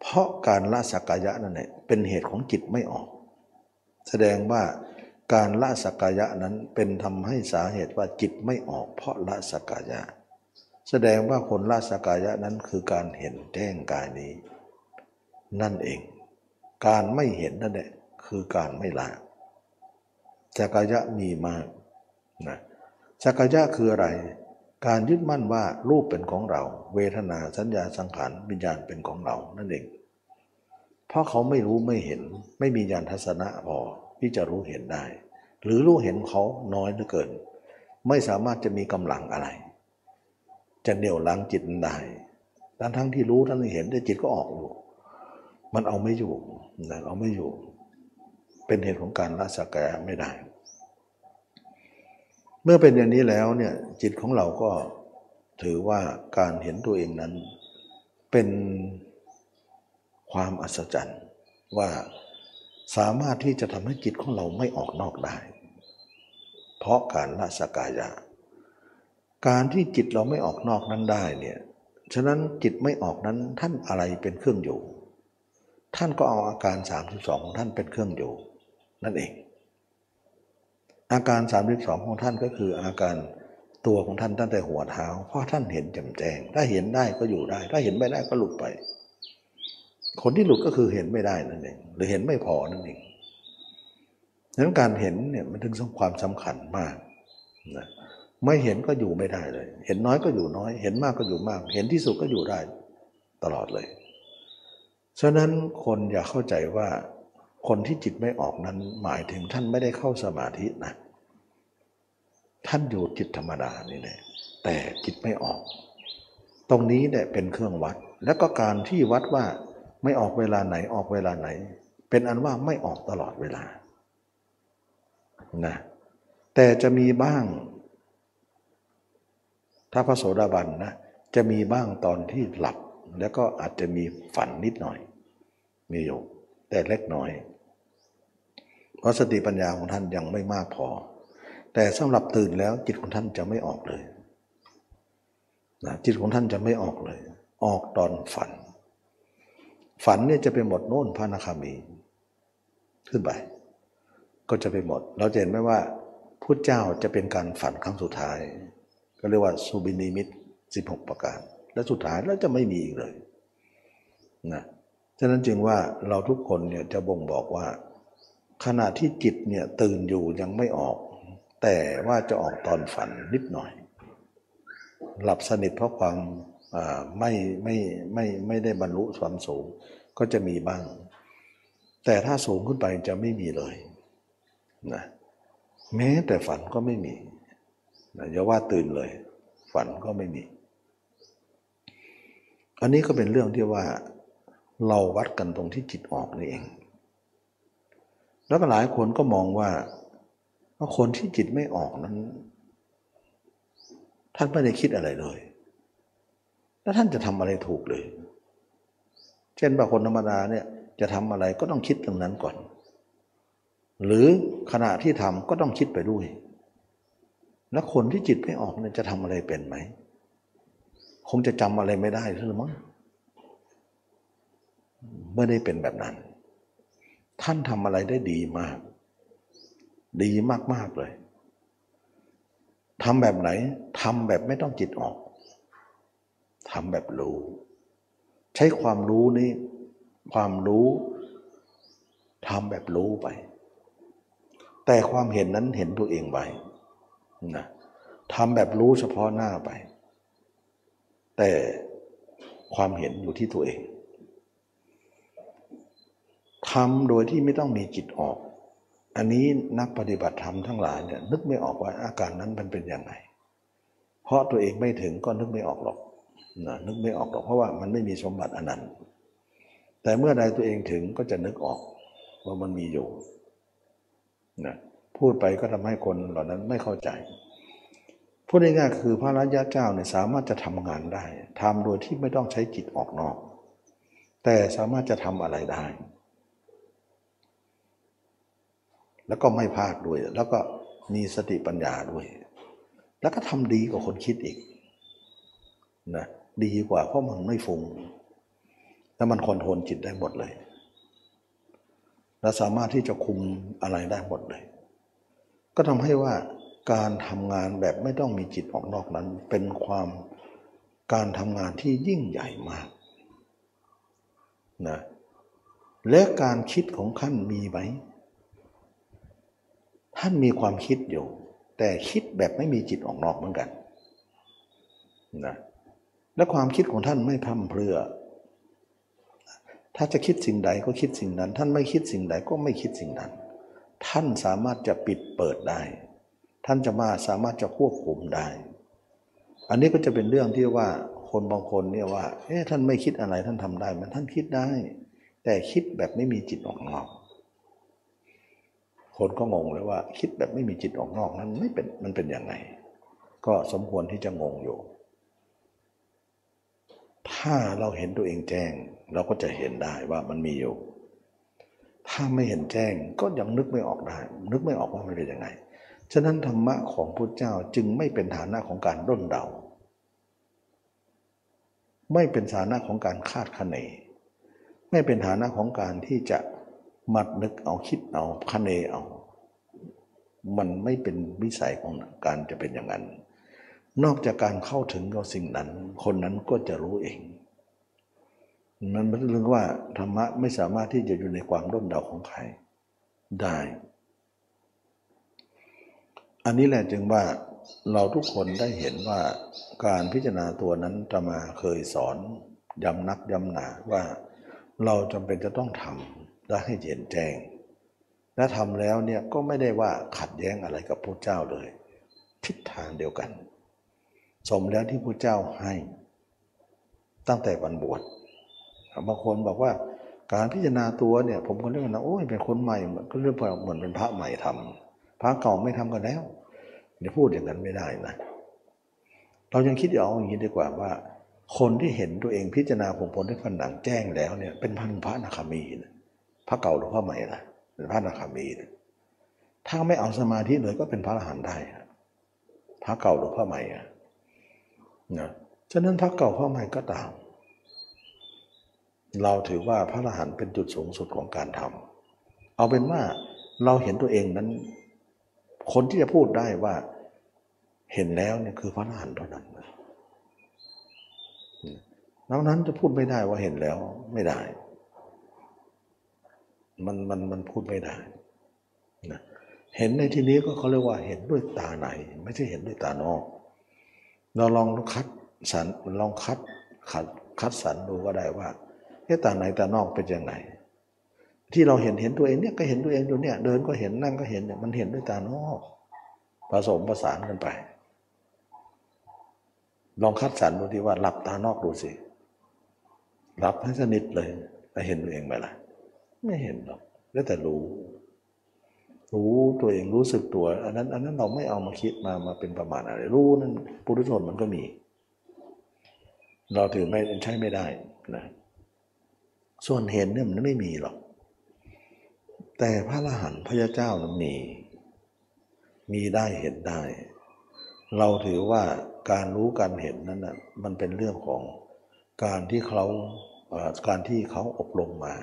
เพราะการละสักกายะนั่นแหละเป็นเหตุของจิตไม่ออกแสดงว่าการละสักกายะนั้นเป็นทำให้สาเหตุว่าจิตไม่ออกเพราะละสักกายะแสดงว่าคนละสักกายะนั้นคือการเห็นแจ้งกายนี้นั่นเองการไม่เห็นนั่นแหละคือการไม่ละสักกายะมีมากนะสักกายะคืออะไรการยึดมั่นว่ารูปเป็นของเราเวทนาสัญญาสังขารวิญญาณเป็นของเรานั่นเองเพราะเขาไม่รู้ไม่เห็นไม่มีญาณทัศนะพอที่จะรู้เห็นได้หรือรู้เห็นเขาน้อยเหลือเกินไม่สามารถจะมีกำลังอะไรจะเหนี่ยวรั้งจิตได้ทั้งทั้งที่รู้ทั้งที่เห็นแต่จิตก็ออกอยู่มันเอาไม่อยู่นะเอาไม่อยู่เป็นเหตุของการละสักกายะไม่ได้เมื่อเป็นอย่างนี้แล้วเนี่ยจิตของเราก็ถือว่าการเห็นตัวเองนั้นเป็นความอัศจรรย์ว่าสามารถที่จะทำให้จิตของเราไม่ออกนอกได้เพราะการละสักกายะการที่จิตเราไม่ออกนอกนั้นได้เนี่ยฉะนั้นจิตไม่ออกนั้นท่านอะไรเป็นเครื่องอยู่ท่านก็เอาอาการสามสิบสองของท่านเป็นเครื่องอยู่นั่นเองอาการสามสิบสองของท่านก็คืออาการตัวของท่านตั้งแต่หัวเท้าเพราะท่านเห็นแจ่มแจ้งถ้าเห็นได้ก็อยู่ได้ถ้าเห็นไม่ได้ก็หลุดไปคนที่หลุดก็คือเห็นไม่ได้นั่นเองหรือเห็นไม่พอนั่นเองดังนั้นการเห็นเนี่ยมันถึงความสำคัญมากนะไม่เห็นก็อยู่ไม่ได้เลยเห็นน้อยก็อยู่น้อยเห็นมากก็อยู่มากเห็นที่สุดก็อยู่ได้ตลอดเลยฉะนั้นคนอย่าเข้าใจว่าคนที่จิตไม่ออกนั้นหมายถึงท่านไม่ได้เข้าสมาธินะท่านอยู่จิตธรรมดานี่แหละแต่จิตไม่ออกตรงนี้แหละเป็นเครื่องวัดและก็การที่วัดว่าไม่ออกเวลาไหนออกเวลาไหนเป็นอันว่าไม่ออกตลอดเวลานะแต่จะมีบ้างถ้าพระโสดาบันนะจะมีบ้างตอนที่หลับแล้วก็อาจจะมีฝันนิดหน่อยมีอยู่แต่เล็กน้อยเพราะสติปัญญาของท่านยังไม่มากพอแต่สำหรับตื่นแล้วจิตของท่านจะไม่ออกเลยนะจิตของท่านจะไม่ออกเลยออกตอนฝันฝันเนี่ยจะไปหมดโน่นพระอนาคามีขึ้นไปก็จะไปหมดเราจะเห็นไหมว่าพุทธเจ้าจะเป็นการฝันครั้งสุดท้ายก็เรียกว่าสุบินิมิตสิบหกประการและสุดท้ายแล้วจะไม่มีอีกเลยนะฉะนั้นจึงว่าเราทุกคนเนี่ยจะบ่งบอกว่าขณะที่จิตเนี่ยตื่นอยู่ยังไม่ออกแต่ว่าจะออกตอนฝันนิดหน่อยหลับสนิทเพราะความไม่ไม่ไม่ไม่ได้บรรลุความสูงก็จะมีบ้างแต่ถ้าสูงขึ้นไปจะไม่มีเลยนะแม้แต่ฝันก็ไม่มีนะอย่าว่าตื่นเลยฝันก็ไม่มีอันนี้ก็เป็นเรื่องที่ว่าเราวัดกันตรงที่จิตออกนี่เองแล้วก็หลายคนก็มองว่าคนที่จิตไม่ออกนั้นท่านไม่ได้คิดอะไรเลยแล้วท่านจะทำอะไรถูกเลยเช่นบางคนธรรมดาเนี่ยจะทำอะไรก็ต้องคิดตรงนั้นก่อนหรือขณะที่ทำก็ต้องคิดไปด้วยแล้วคนที่จิตไม่ออกเนี่ยจะทำอะไรเป็นไหมคงจะจำอะไรไม่ได้หรือมั้งไม่ได้เป็นแบบนั้นท่านทำอะไรได้ดีมากดีมากๆเลยทำแบบไหนทำแบบไม่ต้องจิตออกทำแบบรู้ใช้ความรู้นี่ความรู้ทำแบบรู้ไปแต่ความเห็นนั้นเห็นตัวเองไปนะทำแบบรู้เฉพาะหน้าไปแต่ความเห็นอยู่ที่ตัวเองทำโดยที่ไม่ต้องมีจิตออก อันนี้นักปฏิบัติธรรมทั้งหลายเนี่ยนึกไม่ออกว่าอาการนั้นมันเป็นยังไงเพราะตัวเองไม่ถึงก็นึกไม่ออกหรอกนะนึกไม่ออกหรอกเพราะว่ามันไม่มีสมบัติอันนั้นแต่เมื่อใดตัวเองถึงก็จะนึกออกว่ามันมีอยู่นะพูดไปก็ทำให้คนเหล่านั้นไม่เข้าใจพูดง่ายๆคือพระอริยเจ้าเนี่ยสามารถจะทำงานได้ทำโดยที่ไม่ต้องใช้จิตออกนอกแต่สามารถจะทำอะไรได้แล้วก็ไม่พลาดด้วยแล้วก็มีสติปัญญาด้วยแล้วก็ทำดีกว่าคนคิดอีกนะดีกว่าเพราะมันไม่ฟุ้งแล้วมันคอนโทรลจิตได้หมดเลยและสามารถที่จะคุมอะไรได้หมดเลยก็ทำให้ว่าการทำงานแบบไม่ต้องมีจิตออกนอกนั้นเป็นความการทำงานที่ยิ่งใหญ่มากนะและการคิดของท่านมีไหมท่านมีความคิดอยู่แต่คิดแบบไม่มีจิตออกนอกเหมือนกันนะและความคิดของท่านไม่พร่ำเพรื่อถ้าจะคิดสิ่งใดก็คิดสิ่งนั้นท่านไม่คิดสิ่งใดก็ไม่คิดสิ่งนั้นท่านสามารถจะปิดเปิดได้ท่านจะมาสามารถจะควบคุมได้อันนี้ก็จะเป็นเรื่องที่ว่าคนบางคนเนี่ยว่าเอ๊ะท่านไม่คิดอะไรท่านทำได้มันท่านคิดได้แต่คิดแบบไม่มีจิตออกนอกคนก็งงเลยว่าคิดแบบไม่มีจิตออกนอกนั้นไม่เป็นมันเป็นยังไงก็สมควรที่จะงงอยู่ถ้าเราเห็นตัวเองแจ้งเราก็จะเห็นได้ว่ามันมีอยู่ถ้าไม่เห็นแจ้งก็ยังนึกไม่ออกได้นึกไม่ออกว่ามันเป็นยังไงฉะนั้นธรรมะของพุทธเจ้าจึงไม่เป็นฐานะของการด้นเดาไม่เป็นฐานะของการคาดคะเนไม่เป็นฐานะของการที่จะมัดนึกเอาคิดเอาคะเนเอามันไม่เป็นวิสัยของการจะเป็นอย่างนั้นนอกจากการเข้าถึงกับสิ่งนั้นคนนั้นก็จะรู้เองมันไม่เรื่องว่าธรรมะไม่สามารถที่จะอยู่ในความด้นเดาของใครได้อันนี้แหละจึงว่าเราทุกคนได้เห็นว่าการพิจารณาตัวนั้นอาตมาเคยสอนย้ำนักย้ำหนาว่าเราจำเป็นจะต้องทำและให้เห็นแจ้งและทำแล้วเนี่ยก็ไม่ได้ว่าขัดแย้งอะไรกับพระเจ้าเลยทิศทางเดียวกันสมแล้วที่พระเจ้าให้ตั้งแต่วันบวชบางคนบอกว่าการพิจารณาตัวเนี่ยผมก็เรียกว่าโอ้ยเป็นคนใหม่ก็เรียกว่าเหมือนเป็นพระใหม่ทำพระเก่าไม่ทำกันแล้วเดี๋ยวพูดอย่างนั้นไม่ได้นะเรายังคิดเอาอย่างนี้ดีกว่าว่าคนที่เห็นตัวเองพิจารณาผมผลด้วยผนังแจ้งแล้วเนี่ยเป็นพันพระอนาคามีนะพระเก่าหรือพระใหม่นะเป็นพระอนาคามีนะถ้าไม่เอาสมาธิเลยก็เป็นพระอรหันต์ได้นะพระเก่าหรือพระใหม่นะนะฉะนั้นพระเก่าพระใหม่ก็ตามเราถือว่าพระอรหันต์เป็นจุดสูงสุดของการทำเอาเป็นว่าเราเห็นตัวเองนั้นคนที่จะพูดได้ว่าเห็นแล้วเนี่ยคือพระอรหันต์เท่านั้นนะนอกนั้นจะพูดไม่ได้ว่าเห็นแล้วไม่ได้มันมันมันพูดไม่ได้นะเห็นในที่นี้ก็เขาเรียกว่าเห็นด้วยตาในไม่ใช่เห็นด้วยตานอกเราลองคัดสรรลองคัดคัดคัดสรรดูก็ได้ว่าไอ้ตาในตานอกเป็นยังไงที่เราเห็นเห็นตัวเองเนี่ยก็เห็นตัวเองอยู่เนี่ยเดินก็เห็นนั่งก็เห็นเนี่ยมันเห็นด้วยตานอกผสมประสานกันไปลองคัดสรรดูที่ว่าหลับตานอกดูสิหลับให้สนิทเลยจะเห็นตัวเองไหมล่ะไม่เห็นหรอกแล้วแต่รู้รู้ตัวเองรู้สึกตัวอันนั้นอันนั้นเราไม่เอามาคิดมามาเป็นประมาณอะไรรู้นั่นปุถุชนมันก็มีเราถือไม่ใช่ไม่ได้นะส่วนเห็นเนี่ยมันไม่มีหรอกแต่พระอรหันต์พระเจ้านั้นมีมีได้เห็นได้เราถือว่าการรู้การเห็นนั้นน่ะมันเป็นเรื่องของการที่เขาการที่เขาอบรมมา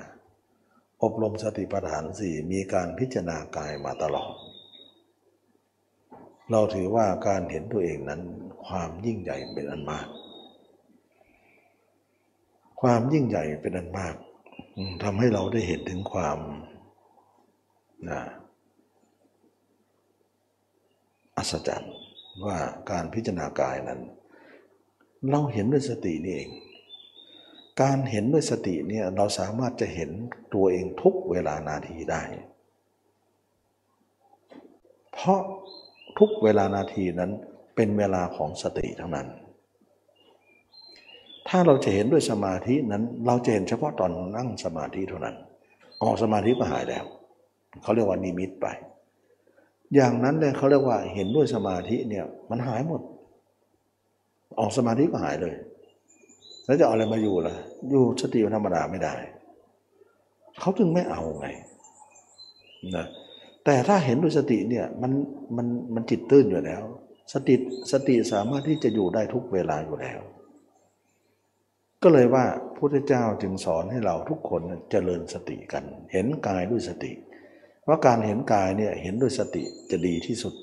อบรมสติปัฏฐานสี่มีการพิจารณากายมาตลอดเราถือว่าการเห็นตัวเองนั้นความยิ่งใหญ่เป็นอันมากความยิ่งใหญ่เป็นอันมากทำให้เราได้เห็นถึงความนะอัศจรรย์ว่าการพิจารณากายนั้นเราเห็นด้วยสตินี่เองการเห็นด้วยสติเนี่ยเราสามารถจะเห็นตัวเองทุกเวลานาทีได้ เพราะทุกเวลานาทีนั้นเป็นเวลาของสติทั้งนั้นถ้าเราจะเห็นด้วยสมาธินั้นเราจะเห็นเฉพาะตอนนั่งสมาธิเท่านั้นออกสมาธิก็หายแล้วเขาเรียกว่านิมิตไปอย่างนั้นเลยเขาเรียกว่าเห็นด้วยสมาธิเนี่ยมันหายหมดออกสมาธิก็หายเลยแล้วจะเอาอะไรมาอยู่ล่ะอยู่สติธรรมดาไม่ได้เขาจึงไม่เอาไงนะแต่ถ้าเห็นด้วยสติเนี่ยมันมันมันจิตตื่นอยู่แล้วสติสติสามารถที่จะอยู่ได้ทุกเวลาอยู่แล้วก็เลยว่าพระพุทธเจ้าจึงสอนให้เราทุกคนเจริญสติกันเห็นกายด้วยสติว่าการเห็นกายเนี่ยเห็นด้วยสติจะดีที่สุด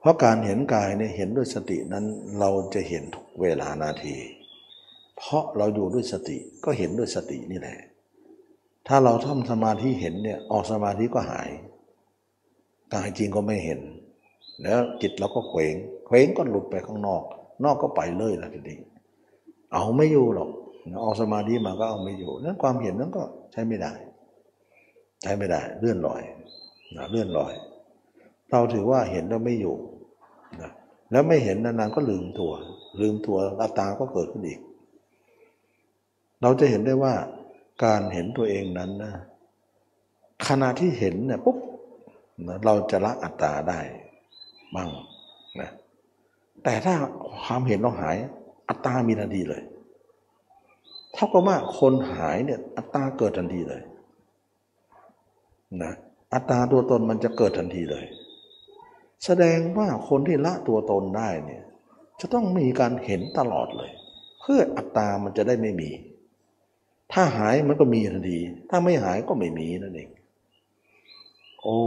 เพราะการเห็นกายเนี่ยเห็นด้วยสตินั้นเราจะเห็นทุกเวลานาทีเพราะเราอยู่ด้วยสติก็เห็นด้วยสตินี่แหละถ้าเราทำสมาธิเห็นเนี่ยออกสมาธิก็หายกายจริงก็ไม่เห็นแล้วจิตเราก็เคว้งเคว้งก็หลุดไปข้างนอกนอกก็ไปเลยนะทีนี้เอาไม่อยู่หรอกออกสมาธิมาก็เอาไม่อยู่นั้นความเห็นนั้นก็ใช้ไม่ได้ใช้ไม่ได้เลื่อนลอยนะเลื่อนลอยเราถือว่าเห็นแล้วไม่อยู่นะแล้วไม่เห็นนานๆก็ลืมตัวลืมตัวอัตตาก็เกิดขึ้นอีกเราจะเห็นได้ว่าการเห็นตัวเองนั้นนะขณะที่เห็นเนี่ยปุ๊บนะเราจะละอัตตาได้บ้างนะแต่ถ้าความเห็นเราหายอัตตามีทันทีเลยเท่ากับว่าคนหายเนี่ยอัตตาเกิดทันทีเลยนะอัตตาตัวตนมันจะเกิดทันทีเลยแสดงว่าคนที่ละตัวตนได้เนี่ยจะต้องมีการเห็นตลอดเลยเพื่ออัตตามันจะได้ไม่มีถ้าหายมันก็มีทันทีถ้าไม่หายก็ไม่มีนั่นเองโอ้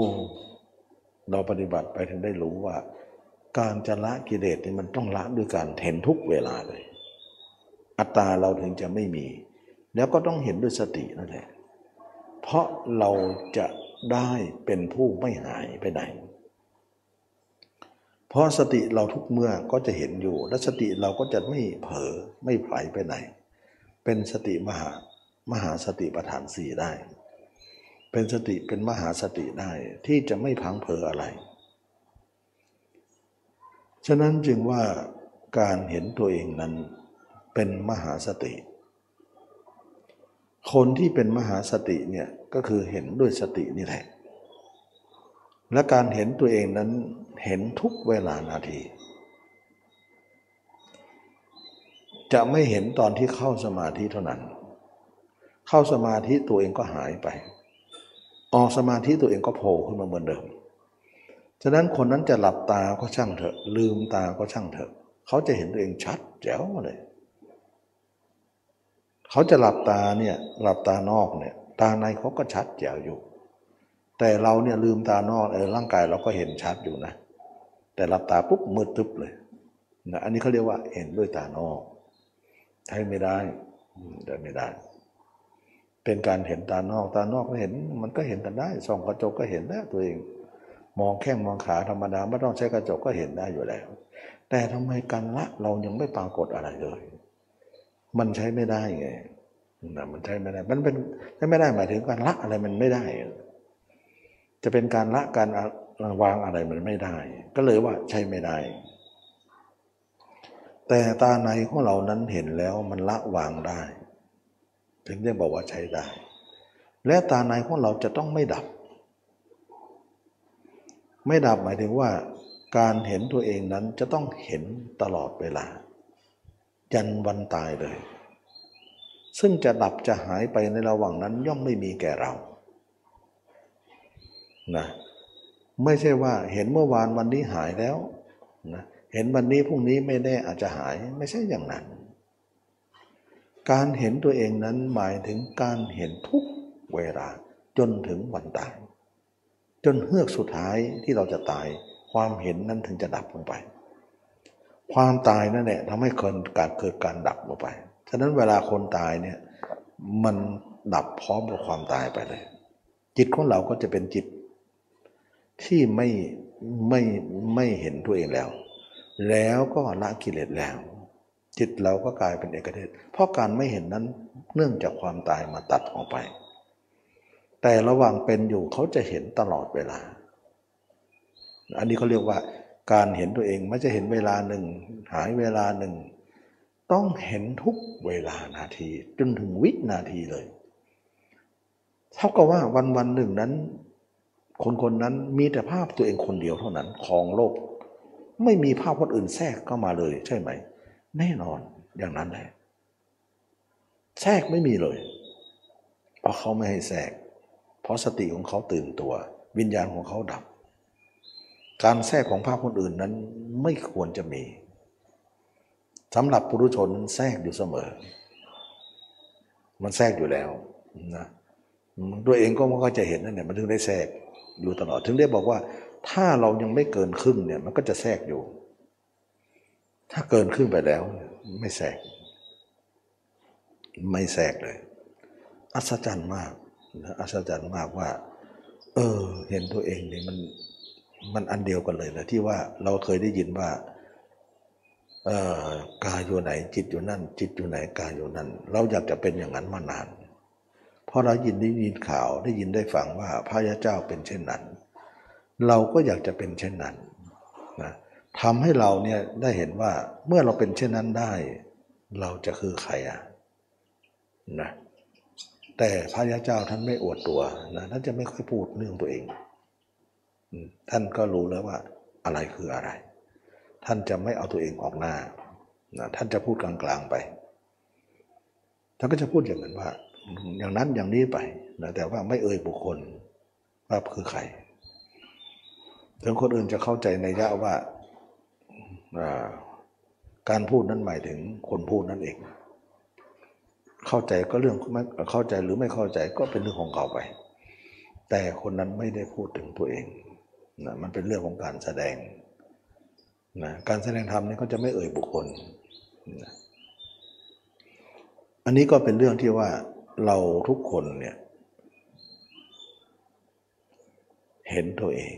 เราปฏิบัติไปถึงได้รู้ว่าการจะละกิเลสนี่มันต้องละด้วยการเห็นทุกเวลาเลยอัตตาเราถึงจะไม่มีแล้วก็ต้องเห็นด้วยสตินั่นแหละเพราะเราจะได้เป็นผู้ไม่หายไปไหนเพราะสติเราทุกเมื่อก็จะเห็นอยู่และสติเราก็จะไม่เผลอไม่ไผลไปไหนเป็นสติมหามหาสติปัฏฐานสี่ได้เป็นสติเป็นมหาสติได้ที่จะไม่พังเผลออะไรฉะนั้นจึงว่าการเห็นตัวเองนั้นเป็นมหาสติคนที่เป็นมหาสติเนี่ยก็คือเห็นด้วยสตินี่แหละและการเห็นตัวเองนั้นเห็นทุกเวลานาทีจะไม่เห็นตอนที่เข้าสมาธิเท่านั้นเข้าสมาธิตัวเองก็หายไปออกสมาธิตัวเองก็โผล่ขึ้นมาเหมือนเดิมฉะนั้นคนนั้นจะหลับตาก็ช่างเถอะลืมตาก็ช่างเถอะเขาจะเห็นตัวเองชัดแจ๋วเลยเขาจะหลับตาเนี่ยหลับตานอกเนี่ยตาในเขาก็ชัดแจ๋วอยู่แต่เราเนี่ยลืมตานอกเออร่างกายเราก็เห็นชัดอยู่นะแต่หลับตาปุ๊บมืดตึ๊บเลยนะอันนี้เขาเรียกว่าเห็นด้วยตานอกใช้ไม่ได้เดินไม่ได้เป็นการเห็นตานอกตานอกก็เห็นมันก็เห็นกันได้ส่องกระจกก็เห็นได้ตัวเองมองแข้งมองขาธรรมดาไม่ต้องใช้กระจกก็เห็นได้อยู่แล้วแต่ทำไมการละเรายังไม่ปรากฏอะไรเลยมันใช้ไม่ได้ไงนะมันใช้ไม่ได้มันเป็นไม่ได้หมายถึงการละอะไรมันไม่ได้จะเป็นการละการวางอะไรมันไม่ได้ก็เลยว่าใช้ไม่ได้แต่ตาในของเรานั้นเห็นแล้วมันละวางได้ถึงได้บอกว่าใช้ได้และตาในของเราจะต้องไม่ดับไม่ดับหมายถึงว่าการเห็นตัวเองนั้นจะต้องเห็นตลอดเวลายันวันตายเลยซึ่งจะดับจะหายไปในระหว่างนั้นย่อมไม่มีแก่เรานะไม่ใช่ว่าเห็นเมื่อวานวันนี้หายแล้วนะเห็นวันนี้พรุ่งนี้ไม่แน่อาจจะหายไม่ใช่อย่างนั้นการเห็นตัวเองนั้นหมายถึงการเห็นทุกเวลาจนถึงวันตายจนเฮือกสุดท้ายที่เราจะตายความเห็นนั้นถึงจะดับลงไปความตายนั่นแหละทำให้เกิดการเกิดการดับลงไปฉะนั้นเวลาคนตายเนี่ยมันดับพร้อมกับความตายไปเลยจิตของเราก็จะเป็นจิตที่ไม่ไม่ไม่เห็นตัวเองแล้วแล้วก็ละกิเลสแล้วจิตเราก็กลายเป็นเอกเทศเพราะการไม่เห็นนั้นเนื่องจากความตายมาตัดออกไปแต่ระหว่างเป็นอยู่เขาจะเห็นตลอดเวลา อันนี้เขาเรียกว่าการเห็นตัวเองไม่ใช่เห็นเวลาหนึ่งหายเวลาหนึ่งต้องเห็นทุกเวลานาทีจนถึงวินาทีเลยเท่ากับว่าวันวันหนึ่งนั้นคนคนนั้นมีแต่ภาพตัวเองคนเดียวเท่านั้นของโลกไม่มีภาพคนอื่นแทรกเข้ามาเลยใช่ไหมแน่นอนอย่างนั้นแหละแทรกไม่มีเลยเพราะเขาไม่ให้แทรกเพราะสติของเขาตื่นตัววิญญาณของเขาดับการแทรกของภาพคนอื่นนั้นไม่ควรจะมีสำหรับปุถุชนแทรกอยู่เสมอมันแทรกอยู่แล้วนะตัวเองก็มันก็จะเห็นนั่นแหละมันถึงได้แทรกอยู่ตลอดถึงได้บอกว่าถ้าเรายังไม่เกินครึ่งเนี่ยมันก็จะแทรกอยู่ถ้าเกินครึ่งไปแล้วไม่แทรกไม่แทรกเลยอัศจรรย์มากนะอัศจรรย์มากว่าเออเห็นตัวเองนี่มันมันอันเดียวกันเลยนะที่ว่าเราเคยได้ยินว่าเอ่อกายอยู่ไหนจิตอยู่นั่นจิตอยู่ไหนกายอยู่นั่นเราอยากจะเป็นอย่างนั้นมานานพอเรายินได้ยินข่าวได้ยินได้ฟังว่าพระยาเจ้าเป็นเช่นนั้นเราก็อยากจะเป็นเช่นนั้นนะทำให้เราเนี่ยได้เห็นว่าเมื่อเราเป็นเช่นนั้นได้เราจะคือใครอ่ะนะแต่พระยาเจ้าท่านไม่อวดตัวนะท่านจะไม่ค่อยพูดเรื่องตัวเองท่านก็รู้แล้วว่าอะไรคืออะไรท่านจะไม่เอาตัวเองออกหน้านะท่านจะพูดกลางๆไปท่านก็จะพูดอย่างนั้นว่าอย่างนั้นอย่างนี้ไปนะแต่ว่าไม่เอ่ยบุคคลว่าคือใครถึงคนอื่นจะเข้าใจในยะว่าการพูดนั้นหมายถึงคนพูดนั่นเองเข้าใจก็เรื่องเข้าใจหรือไม่เข้าใจก็เป็นเรื่องของเขาไปแต่คนนั้นไม่ได้พูดถึงตัวเองนะมันเป็นเรื่องของการแสดงนะการแสดงธรรมนี่ก็จะไม่เอ่ยบุคคลนะอันนี้ก็เป็นเรื่องที่ว่าเราทุกคนเนี่ยเห็นตัวเอง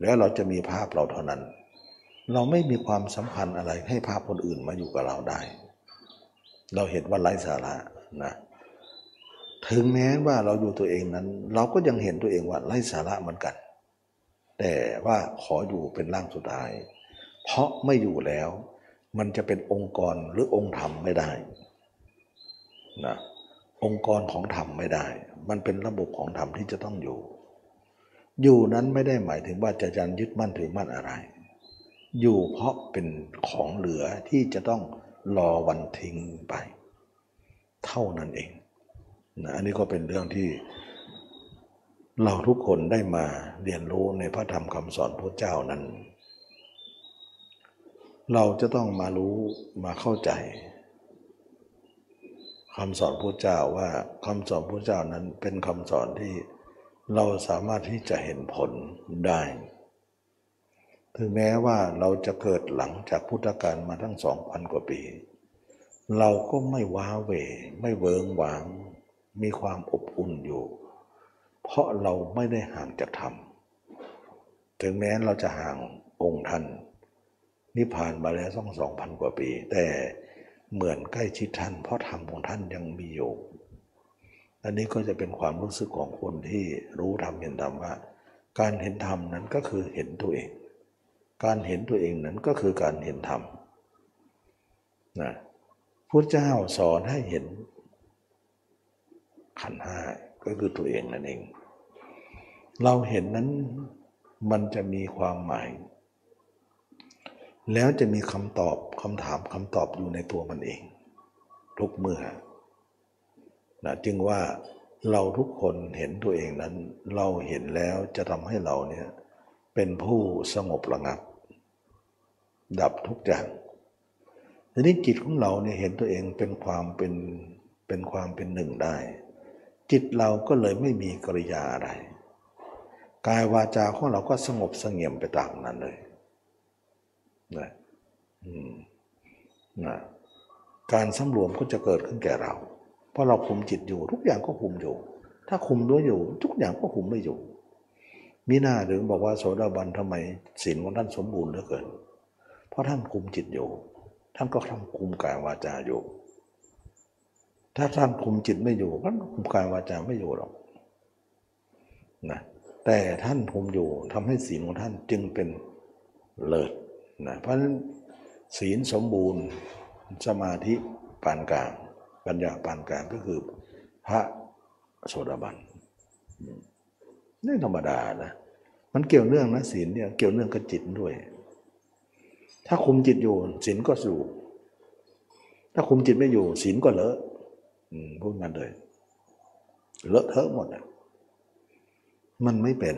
แล้วเราจะมีภาพเราเท่านั้นเราไม่มีความสัมพันธ์อะไรให้ภาพคนอื่นมาอยู่กับเราได้เราเห็นว่าไร้สาระนะถึงแม้ว่าเราอยู่ตัวเองนั้นเราก็ยังเห็นตัวเองว่าไร้สาระเหมือนกันแต่ว่าขออยู่เป็นร่างสุดท้ายเพราะไม่อยู่แล้วมันจะเป็นองค์กรหรือองค์ธรรมไม่ได้นะองค์กรของธรรมไม่ได้มันเป็นระบบของธรรมที่จะต้องอยู่อยู่นั้นไม่ได้หมายถึงว่าจะยันยึดมั่นถือมั่นอะไรอยู่เพราะเป็นของเหลือที่จะต้องรอวันทิ้งไปเท่านั้นเองนะอันนี้ก็เป็นเรื่องที่เราทุกคนได้มาเรียนรู้ในพระธรรมคำสอนพระเจ้านั้นเราจะต้องมารู้มาเข้าใจคำสอนพระเจ้าว่าคำสอนพระเจ้านั้นเป็นคำสอนที่เราสามารถที่จะเห็นผลได้ถึงแม้ว่าเราจะเกิดหลังจากพุทธกาลมาทั้ง สองพัน กว่าปีเราก็ไม่ว้าเหวไม่เวิ้งว้างมีความอบอุ่นอยู่เพราะเราไม่ได้ห่างจากธรรมถึงแม้เราจะห่างองค์ท่านนิพพานมาแล้วทั้ง สองพัน กว่าปีแต่เหมือนใกล้ชิดท่านเพราะธรรมของท่านยังมีอยู่อันนี้ก็จะเป็นความรู้สึกของคนที่รู้ธรรมเห็นธรรมว่าการเห็นธรรมนั้นก็คือเห็นตัวเองการเห็นตัวเองนั้นก็คือการเห็นธรรมนะพระเจ้าสอนให้เห็นขันธ์ห้าก็คือตัวเองนั่นเองเราเห็นนั้นมันจะมีความหมายแล้วจะมีคำตอบคำถามคำตอบอยู่ในตัวมันเองทุกเมื่อนะจึงว่าเราทุกคนเห็นตัวเองนั้นเราเห็นแล้วจะทำให้เราเนี่ยเป็นผู้สงบระงับดับทุกอย่างทีนี้จิตของเราเนี่ยเห็นตัวเองเป็นความเป็นเป็นความเป็นหนึ่งได้จิตเราก็เลยไม่มีกิริยาอะไรกายวาจาของเราก็สงบเสงี่ยมไปตามนั้นเลยนะอืมนะการสำรวมก็จะเกิดขึ้นแก่เราเพราะเราคุมจิตอยู่ทุกอย่างก็คุมอยู่ถ้าคุมด้วยอยู่ทุกอย่างก็คุมไม่อยู่มิน่าถึงบอกว่าโสดาบันทำไมศีลของท่านสมบูรณ์เหลือเกินเพราะท่านคุมจิตอยู่ท่านก็ทำคุมกายวาจาอยู่ถ้าท่านคุมจิตไม่อยู่ก็คุมกายวาจาไม่อยู่หรอกนะ แต่ท่านผมอยู่ทำให้ศีลของท่านจึงเป็นเลิศนะเพราะฉะนั้นศีลสมบูรณ์สมาธิปานกลางปัญญาปานกลางก็คือพระโสดาบันนี่ธรรมดานะมันเกี่ยวเนื่องนะศีลเนี่ยเกี่ยวเนื่องกับจิตด้วยถ้าคุมจิตอยู่ศีลก็อยู่ถ้าคุมจิตไม่อยู่ศีลก็เลอะพูดกันเลยเลอะเทอะหมดมันไม่เป็น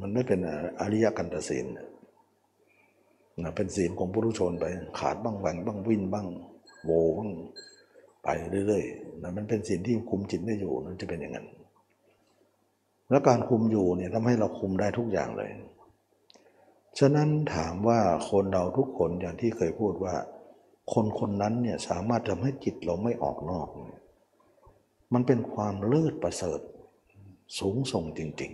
มันไม่เป็นอริยกันตศีลนะเป็นศีลของปุถุชนไปขาดบ้างแหว่งบ้างวิ่นบ้างโวบ้างไปเรื่อยๆนะมันเป็นศีลที่คุมจิตไม่อยู่มันจะเป็นอย่างนั้นและการคุมอยู่เนี่ยทำให้เราคุมได้ทุกอย่างเลยฉะนั้นถามว่าคนเราทุกคนอย่างที่เคยพูดว่าคนคนนั้นเนี่ยสามารถทำให้จิตเราไม่ออกนอกมันเป็นความเลิศประเสริฐสูงส่งจริง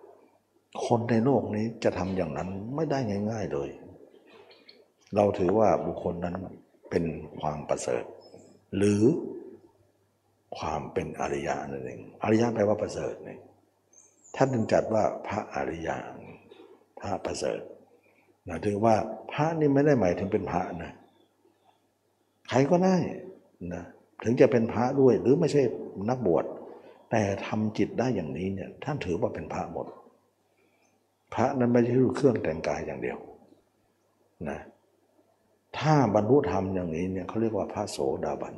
ๆคนในโลกนี้จะทำอย่างนั้นไม่ได้ง่ายๆเลยเราถือว่าบุคคลนั้นเป็นความประเสริฐหรือความเป็นอริยะนั่นเองอริยะแปลว่าประเสริฐนี่ท่านจึงจัดว่าพระอริยะพระประเสริฐนะถือว่าพระนี่ไม่ได้หมายถึงเป็นพระนะใครก็ได้นะถึงจะเป็นพระด้วยหรือไม่ใช่นักบวชแต่ทำจิตได้อย่างนี้เนี่ยท่านถือว่าเป็นพระหมดพระนั้นไม่ใช่เครื่องแต่งกายอย่างเดียวนะถ้าบรรลุธรรมอย่างนี้เนี่ยเขาเรียกว่าพระโสดาบัน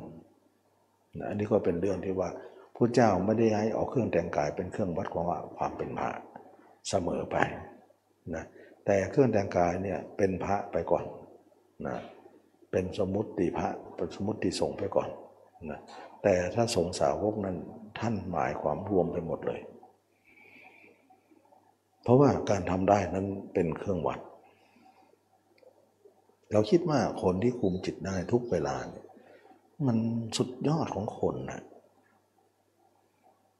นะอันนี้ก็เป็นเรื่องที่ว่าพระเจ้าไม่ได้ให้เอาเครื่องแต่งกายเป็นเครื่องวัดของความเป็นพระเสมอไปนะแต่เครื่องแต่งกายเนี่ยเป็นพระไปก่อนนะเป็นสมมุติพระเป็นสมมุติสงฆ์ไปก่อนนะแต่ถ้าสงฆ์สาวกนั้นท่านหมายความรวมไปหมดเลยเพราะว่าการทำได้นั้นเป็นเครื่องวัดเราคิดว่าคนที่คุมจิตได้ทุกเวลาเนี่ยมันสุดยอดของคนนะ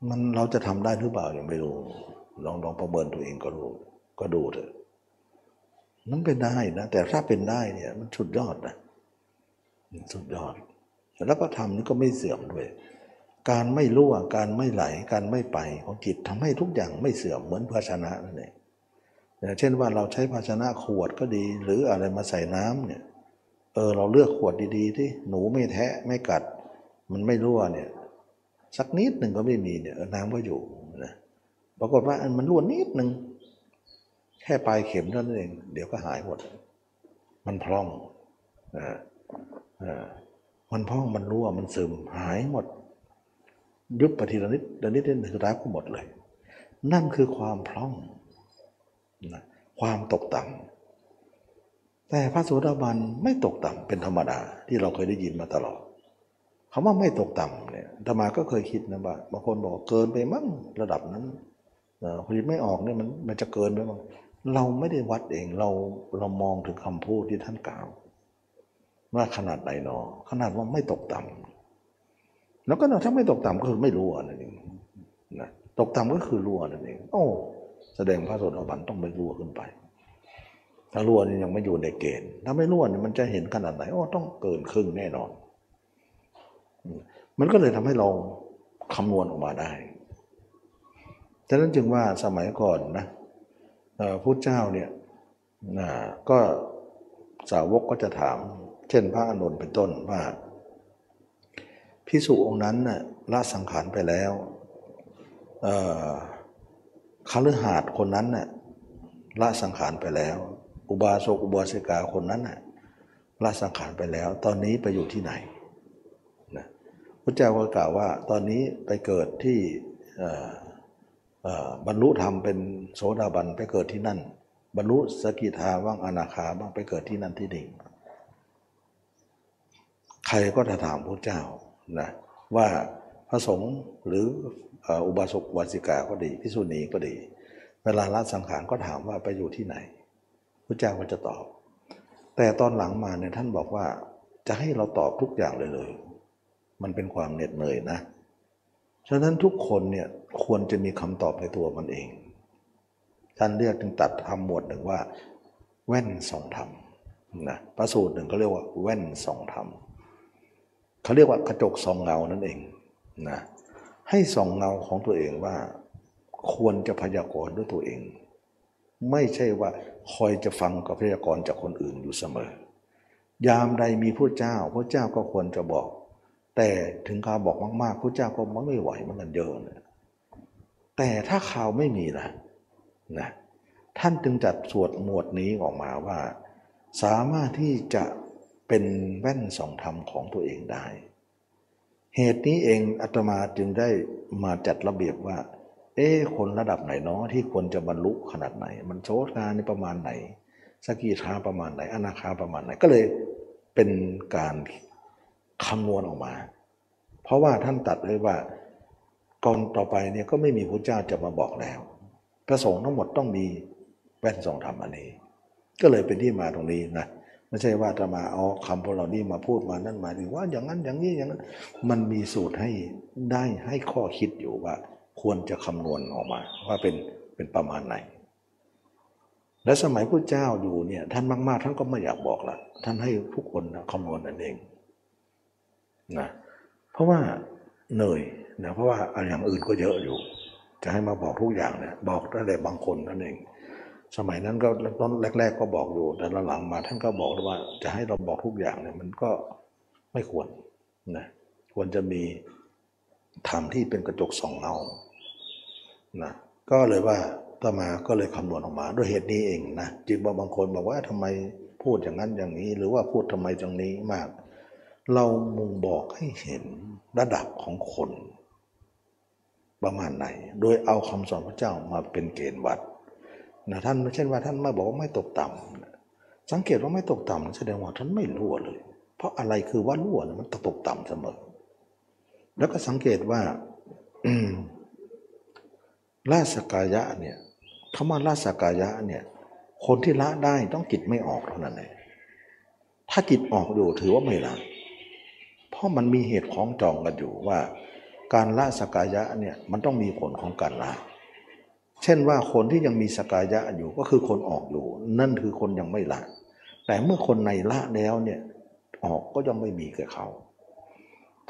มันเราจะทำได้หรือเปล่ายังไม่รู้ลองลองประเมินตัวเองก็รู้ก็ดูเถอะมันเป็นได้นะแต่ถ้าเป็นได้เนี่ยมันสุดยอดนะสุดยอดแล้วก็ทำนี่ก็ไม่เสื่อมด้วยการไม่รั่วการไม่ไหลการไม่ไปของจิตทำให้ทุกอย่างไม่เสื่อมเหมือนภาชนะนั่นเองอย่างเช่นว่าเราใช้ภาชนะขวดก็ดีหรืออะไรมาใส่น้ำเนี่ยเออเราเลือกขวดดีๆที่หนูไม่แทะไม่กัดมันไม่รั่วเนี่ยสักนิดหนึ่งก็ไม่มีเนี่ยน้ำก็อยู่นะปรากฏว่ามันรั่วนิดหนึ่งแค่ปลายเข็มนั่นเองเดี๋ยวก็หายหมดมันพร่องอ่าอ่ามันพร่องมันรั่วมันซึมหายหมดยุบไปทีละนิดละนิดละนิดสุดท้ายก็หมดเลยนั่นคือความพร่องนะความตกต่ำแต่พระโสดาบันไม่ตกต่ำเป็นธรรมดาที่เราเคยได้ยินมาตลอดคำว่าไม่ตกต่ำเนี่ยอาตมาก็เคยคิดนะว่าบางคนบอกเกินไปมั้งระดับนั้นคนที่ไม่ออกเนี่ยมันมันจะเกินไปมั้งเราไม่ได้วัดเองเราเรามองถึงคำพูดที่ท่านกล่าวว่าขนาดไหนเนาะขนาดว่าไม่ตกต่ำแล้วก็ถ้าไม่ตกต่ำก็คือไม่รั่วนั่นเองนะตกต่ำก็คือรั่วนั่นเองโอ้แสดงพระโสดาบันต้องไม่รั่วขึ้นไปถ้ารั่วนี่ยังไม่อยู่ในเกณฑ์ถ้าไม่รั่วเนี่ยมันจะเห็นขนาดไหนโอ้ต้องเกินครึ่งแน่นอนมันก็เลยทำให้เราคำนวณออกมาได้ฉะนั้นจึงว่าสมัยก่อนนะพุทธเจ้าเนี่ยก็สาวกก็จะถามเช่นพระอานนท์เป็นต้นว่าภิกษุองค์นั้นน่ะละสังขารไปแล้วคฤหัสถ์คนนั้นน่ะละสังขารไปแล้วอุบาสกอุบาสิกาคนนั้นน่ะละสังขารไปแล้วตอนนี้ไปอยู่ที่ไหนนะพุทธเจ้าก็กล่าวว่าตอนนี้ไปเกิดที่บรรลุธรรมเป็นโสดาบันไปเกิดที่นั่นบรรลุสกิทาบ้างอนาคาบ้างไปเกิดที่นั่นที่นี่ใครก็จะถามพระเจ้านะว่าพระสงฆ์หรืออุบาสกอุบาสิกาก็ดีภิกษุณีก็ดีเวลาละสังขารก็ถามว่าไปอยู่ที่ไหนพระเจ้าก็จะตอบแต่ตอนหลังมาเนี่ยท่านบอกว่าจะให้เราตอบทุกอย่างเลยเลยมันเป็นความเหน็ดเหนื่อยนะฉะนั้นทุกคนเนี่ยควรจะมีคำตอบในตัวมันเองท่านเรียกถึงตัดธรรมหมวดหนึ่งว่าแว่นสองธรรมนะประสูตรหนึ่งเขาเรียกว่าแว่นสองธรรมเขาเรียกว่ากระจกสองเงานั่นเองนะให้สองเงาของตัวเองว่า ควรจะพยากรณ์ด้วยตัวเองไม่ใช่ว่าคอยจะฟังกับพยากรณ์จากคนอื่นอยู่เสมอยามใดมีพระเจ้าพระเจ้าก็ควรจะบอกแต่ถึงข่าวบอกมากๆพระเจ้าก็มักไม่ไหวมันกันเยอะนะแต่ถ้าข่าวไม่มีนะนะท่านจึงจัดสวดหมวดนี้ออกมาว่าสามารถที่จะเป็นแว่นส่องธรรมของตัวเองได้เหตุนี้เองอาตมาจึงได้มาจัดระเบียบว่าเอ๊ะคนระดับไหนเนาะที่ควรจะบรรลุขนาดไหนมันโสดานี่ประมาณไหนสกิทาประมาณไหนอนาคาประมาณไหนก็เลยเป็นการคำนวณออกมาเพราะว่าท่านตัดไว้ว่าก่อนต่อไปเนี่ยก็ไม่มีพระเจ้าจะมาบอกแล้วพระสงฆ์ทั้งหมดต้องมีแว่นส่องธรรมอันนี้ก็เลยเป็นที่มาตรงนี้นะไม่ใช่ว่าจะมาเอาคำพวกเรานี่มาพูดมานั่นมาถึงว่าอย่างนั้นอย่างนี้อย่างนั้นมันมีสูตรให้ได้ให้ข้อคิดอยู่ว่าควรจะคำนวณออกมาว่าเป็นเป็นประมาณไหนและสมัยพระเจ้าอยู่เนี่ยท่านมากๆท่านก็ไม่อยากบอกละท่านให้ทุกคนคำนวณนั่นเองนะเพราะว่าเหนื่อยนะเพราะว่าอย่างอื่นก็เยอะอยู่จะให้มาบอกทุกอย่างเนี่ยบอกได้แต่บางคนนั่นเองสมัยนั้นก็ตอนแรกๆก็บอกอยู่แต่หลังมาท่านก็บอกว่าจะให้เราบอกทุกอย่างเนี่ยมันก็ไม่ควรนะควรจะมีธรรมที่เป็นกระจกสองเงานะก็เลยว่าต่อมาก็เลยคำนวณออกมาด้วยเหตุนี้เองนะจึงว่าบางคนบอกว่าทำไมพูดอย่างนั้นอย่างนี้หรือว่าพูดทำไมอย่างนี้มากเรามุ่งบอกให้เห็นระดับของคนประมาณไหนโดยเอาคำสอนพระเจ้ามาเป็นเกณฑ์วัดนะท่านไม่ใช่ว่าท่านมาบอกว่าไม่ตกต่ำสังเกตว่าไม่ตกต่ำแสดงว่าท่านไม่รั่วเลยเพราะอะไรคือว่ารั่วมันตกต่ำเสมอแล้วก็สังเกตว่าละสักกายะเนี่ยคำว่าละสักกายะเนี่ยคนที่ละได้ต้องจิตไม่ออกเท่านั้นเองถ้าจิตออกอยู่ถือว่าไม่ละเพราะมันมีเหตุของจองกันอยู่ว่าการละสักกายะเนี่ยมันต้องมีผลของการละเช่นว่าคนที่ยังมีสักกายะอยู่ก็คือคนออกอยู่นั่นคือคนยังไม่ละแต่เมื่อคนในละแล้วเนี่ยออกก็ยังไม่มีแก่เขา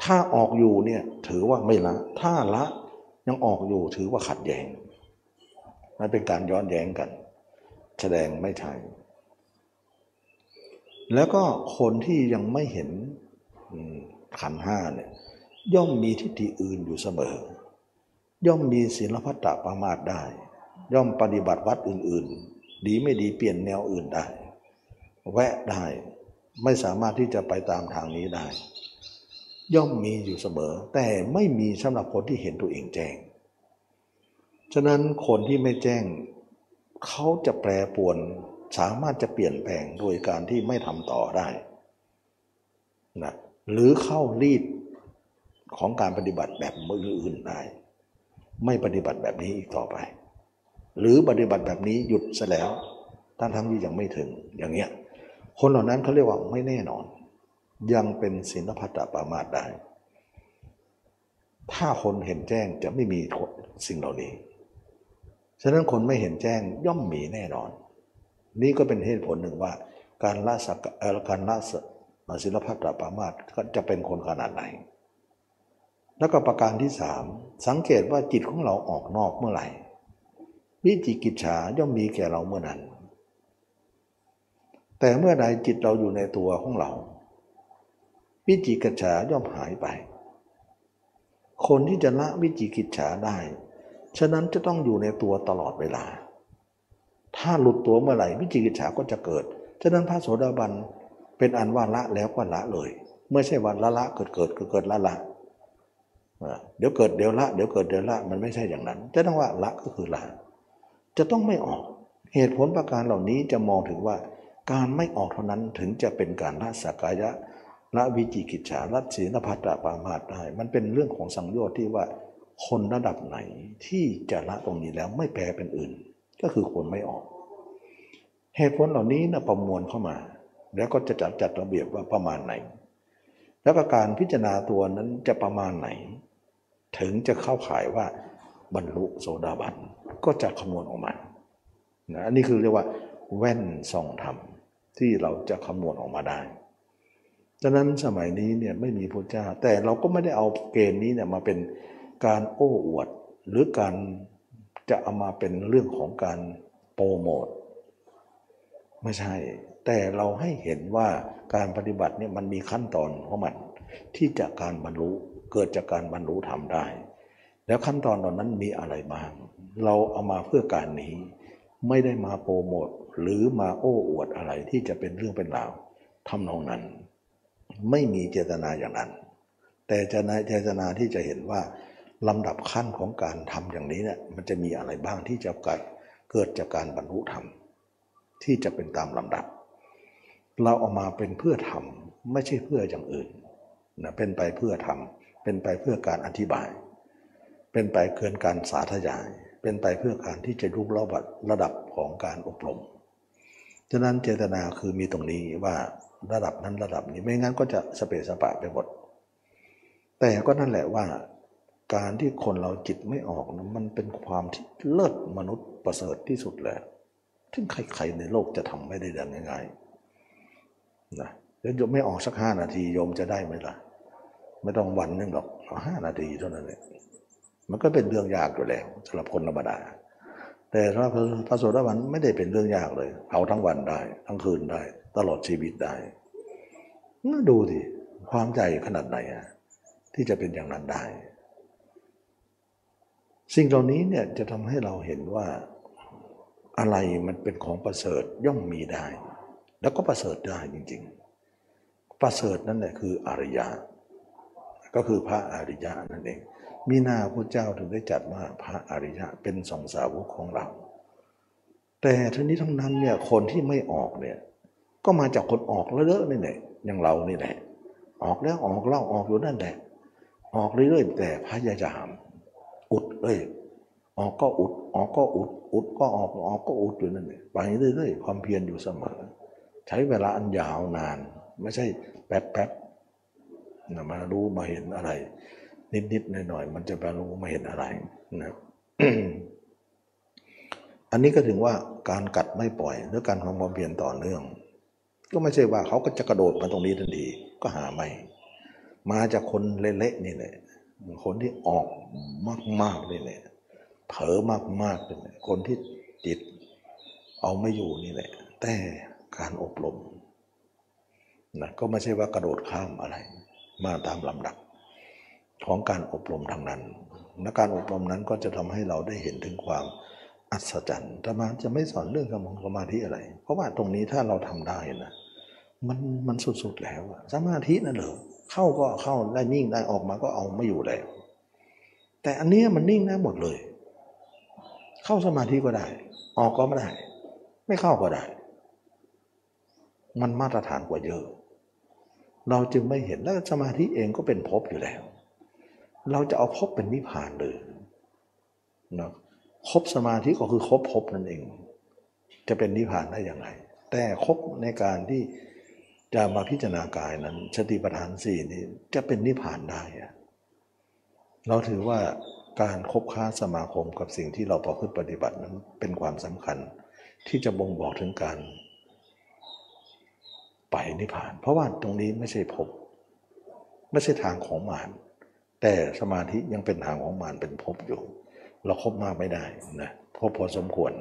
ถ้าออกอยู่เนี่ยถือว่าไม่ละถ้าละยังออกอยู่ถือว่าขัดแย้งมันเป็นการย้อนแย้งกันแสดงไม่ใช่แล้วก็คนที่ยังไม่เห็นขันธ์ห้าเนี่ยย่อมมีทิฏฐิอื่นอยู่เสมอย่อมมีศีลพัตตประมาทได้ย่อมปฏิบัติวัดอื่นๆดีไม่ดีเปลี่ยนแนวอื่นได้แวะได้ไม่สามารถที่จะไปตามทางนี้ได้ย่อมมีอยู่เสมอแต่ไม่มีสำหรับคนที่เห็นตัวเองแจ้งฉะนั้นคนที่ไม่แจ้งเขาจะแปรปรวนสามารถจะเปลี่ยนแปลงโดยการที่ไม่ทำต่อได้นะหรือเข้ารีดของการปฏิบัติแบบมืออื่นได้ไม่ปฏิบัติแบบนี้อีกต่อไปหรือปฏิบัติแบบนี้หยุดซะแล้วท่านทั้งที่ยังไม่ถึงอย่างเงี้ยคนเหล่านั้นเขาเรียกว่าไม่แน่นอนยังเป็นศีลพัตตปรามาสได้ถ้าคนเห็นแจ้งจะไม่มีสิ่งเหล่านี้ฉะนั้นคนไม่เห็นแจ้งย่อมมีแน่นอนนี่ก็เป็นเหตุผลหนึ่งว่าการละสักการละศีลพัตตปรามาสจะเป็นคนขนาดไหนแล้วก็ประการที่สามสังเกตว่าจิตของเราออกนอกเมื่อไหร่วิจิกิจฉาย่อมมีแก่เราเมื่อนั้นแต่เมื่อใดจิตเราอยู่ในตัวของเราวิจิกิจฉาย่อมหายไปคนที่จะละวิจิกิจฉาได้ฉะนั้นจะต้องอยู่ในตัวตลอดเวลาถ้าหลุดตัวเมื่อไหร่วิจิกิจฉาก็จะเกิดฉะนั้นพระโสดาบันเป็นอันว่าละแล้วก็ละเลยไม่ใช่ว่าละละเกิดเกิดเกิดเกิดละละเดี๋ยวเกิดเดี๋ยวละเดี๋ยวเกิดเดี๋ยวละมันไม่ใช่อย่างนั้นจะต้องว่าละก็คือละจะต้องไม่ออกเหตุผลประการเหล่านี้จะมองถึงว่าการไม่ออกเท่านั้นถึงจะเป็นการละสักกายะละวิจิกิจฉาละศีลพัตตปรามาสได้มันเป็นเรื่องของสังโยชน์ที่ว่าคนระดับไหนที่จะละตรงนี้แล้วไม่แปรเป็นอื่นก็คือคนไม่ออกเหตุผลเหล่านี้นะประมวลเข้ามาแล้วก็จะจัดจัดระเบียบว่าประมาณไหนแล้วก็การพิจารณาตัวนั้นจะประมาณไหนถึงจะเข้าข่ายว่าบรรลุโสดาบันก็จะคำนวณออกมานะอันนี้คือเรียกว่าแว่นส่องธรรมที่เราจะคำนวณออกมาได้ฉะนั้นสมัยนี้เนี่ยไม่มีพระเจ้าแต่เราก็ไม่ได้เอาเกณฑ์นี้เนี่ยมาเป็นการโอ้อวดหรือการ จะเอามาเป็นเรื่องของการโปรโมทไม่ใช่แต่เราให้เห็นว่าการปฏิบัติเนี่ยมันมีขั้นตอนของมันที่จะการบรรลุเกิดจากการบรรลุธรรมได้แล้วขั้นตอนเหล่านั้นมีอะไรบ้างเราเอามาเพื่อการนี้ไม่ได้มาโปรโมทหรือมาโอ้อวดอะไรที่จะเป็นเรื่องเป็นราวทำนองนั้นไม่มีเจตนาอย่างนั้นแต่เจตนาที่จะเห็นว่าลำดับขั้นของการทำอย่างนี้เนี่ยมันจะมีอะไรบ้างที่จะเกิดจากการบรรลุธรรมที่จะเป็นตามลำดับเราเอามาเป็นเพื่อทำไม่ใช่เพื่ออย่างอื่นนะเป็นไปเพื่อทำเป็นไปเพื่อการอธิบายเป็นไปเกินการสาธยายเป็นไปเพื่อการที่จะลุกล้ำระดับของการอบรมฉะนั้นเจตนาคือมีตรงนี้ว่าระดับนั้นระดับนี้ไม่งั้นก็จะสเปะสปะไปหมดแต่ก็นั่นแหละว่าการที่คนเราจิตไม่ออกนะมันเป็นความที่เลิศมนุษย์ประเสริฐที่สุดแหละซึ่งใครๆในโลกจะทำไม่ได้ดังง่ายๆนะแล้วโยมไม่ออกสักห้านาทีโยมจะได้ไหมล่ะไม่ต้องวันนึงหรอกห้านาทีเท่านั้นเองมันก็เป็นเรื่องยากอยู่แล้วสำหรับคนธรรมดาแต่ถ้าพระโสดาบันไม่ได้เป็นเรื่องยากเลยเอาทั้งวันได้ทั้งคืนได้ตลอดชีวิตได้ดูสิความใจขนาดไหนอะที่จะเป็นอย่างนั้นได้สิ่งเหล่านี้เนี่ยจะทำให้เราเห็นว่าอะไรมันเป็นของประเสริฐย่อมมีได้แล้วก็ประเสริฐได้จริงๆประเสริฐนั่นแหละคืออริยะก็คือพระอริยะนั่นเองมีหน้าพระเจ้าถึงได้จัดว่าพระอริยะเป็นสองสาวกของเราแต่ทั้งนี้ทั้งนั้นเนี่ยคนที่ไม่ออกเนี่ยก็มาจากคนออกแล้วเลอะนี่แหละอย่างเรานี่แหละออกแล้วออกเล่าออกอยู่นั่นแหละออกเรื่อยๆแต่พยายามอุดเอ้ยออกก็อุดออกก็อุดอุดก็ออกออกก็อุดอยู่นั่นแหละไปเรื่อยๆความเพียรอยู่เสมอใช้เวลาอันยาวนานไม่ใช่แป๊บๆนะมารู้มาเห็นอะไรนิดๆหน่อยๆมันจะบรรลุมาเห็นอะไรนะ อันนี้ก็ถึงว่าการกัดไม่ปล่อยหรือการทำความเพียรต่อเนื่องก็ไม่ใช่ว่าเขาก็จะกระโดดมาตรงนี้ทันทีก็หาไม่มาจากคนเละๆนี่แหละคนที่ออกมากๆนี่แหละเผลอมากๆนี่แหละคนที่จิตเอาไม่อยู่นี่แหละแต่การอบรมนะก็ไม่ใช่ว่ากระโดดข้ามอะไรมาตามลำดับของการอบรมทางนั้นและการอบรมนั้นก็จะทำให้เราได้เห็นถึงความอัศจรรย์ธรรมะจะไม่สอนเรื่องสมาธิอะไรเพราะว่าตรงนี้ถ้าเราทำได้นะมันมันสุดๆแล้วสมาธินั่นเหรอเข้าก็เข้าได้นิ่งได้ออกมาก็เอาไม่อยู่แล้วแต่อันนี้มันนิ่งได้หมดเลยเข้าสมาธิก็ได้ออกก็ไม่ได้ไม่เข้าก็ได้มันมาตรฐานกว่าเยอะเราจึงไม่เห็นแล้วสมาธิเองก็เป็นภพอยู่แล้วเราจะเอาภพเป็นนิพพานเลยนะครบสมาธิก็คือครบภพนั่นเองจะเป็นนิพพานได้อย่างไรแต่ครบในการที่จะมาพิจารณากายนั้นสติปัฏฐานสี่นี้จะเป็นนิพพานได้เราถือว่าการคบค้าสมาคมกับสิ่งที่เราประพฤติปฏิบัตินั้นเป็นความสำคัญที่จะบ่งบอกถึงการไปนิพพานเพราะว่าตรงนี้ไม่ใช่ภพไม่ใช่ทางของมารแต่สมาธิยังเป็นทางของมารเป็นภพอยู่เราคบมากไม่ได้นะคบพอสมควร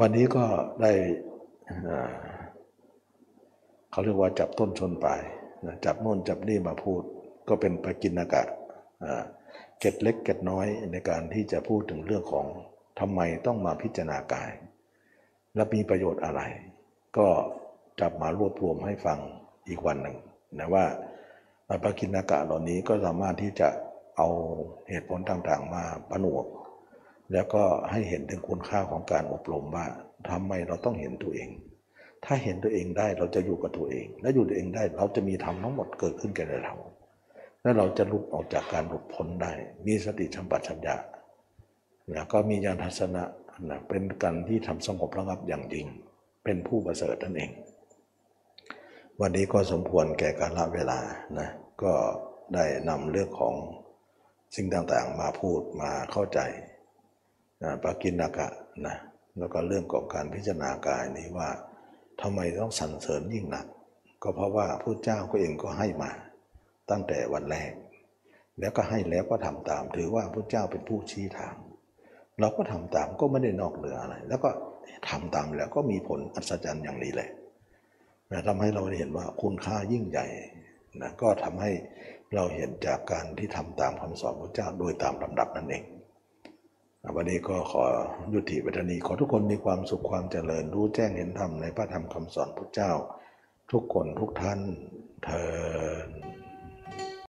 วันนี้ก็ได้เขาเรียกว่าจับต้นชนปลายนะจับโน่นจับนี่มาพูดก็เป็นปกิณกะเกร็ดเล็กเกร็ดน้อยในการที่จะพูดถึงเรื่องของทำไมต้องมาพิจารณากายและมีประโยชน์อะไรก็จับมารวบรวมให้ฟังอีกวันหนึ่งนะว่าปกิณกะเหล่านี้ก็สามารถที่จะเอาเหตุผลต่างๆมาผนวกแล้วก็ให้เห็นถึงคุณค่าของการอบรมว่าทำไมเราต้องเห็นตัวเองถ้าเห็นตัวเองได้เราจะอยู่กับตัวเองและอยู่ตัวเองได้เราจะมีธรรมทั้งหมดเกิดขึ้นแก่เราและเราจะหลุดออกจากการหลุดพ้นได้มีสติสัมปชัญญะแล้วก็มีญาณทัศนะเป็นการที่ทำสงบระงับอย่างยิ่งเป็นผู้ประเสริฐนั่นเองวันนี้ก็สมควรแก่กาลเวลานะก็ได้นำเรื่องของสิ่งต่างๆมาพูดมาเข้าใจนะปกิณกะนะแล้วก็เรื่องของการพิจารณากายนี้ว่าทำไมต้องสรรเสริญยิ่งนักก็เพราะว่าพระเจ้าก็เองก็ให้มาตั้งแต่วันแรกแล้วก็ให้แล้วก็ทำตามถือว่าพระเจ้าเป็นผู้ชี้ทาง เราก็ทำตามก็ไม่ได้นอกเหนืออะไรแล้วก็ทำตามแล้วก็มีผลอัศจรรย์อย่างนี้แหละนะทำให้เราเห็นว่าคุณค่ายิ่งใหญ่นะก็ทำให้เราเห็นจากการที่ทำตามคำสอนพระเจ้าโดยตามลำดับนั่นเองวันนี้ก็ขอยุติไว้เท่านี้ขอทุกคนมีความสุขความเจริญรู้แจ้งเห็นธรรมในพระธรรมคำสอนพระเจ้าทุกคนทุกท่านเทอญ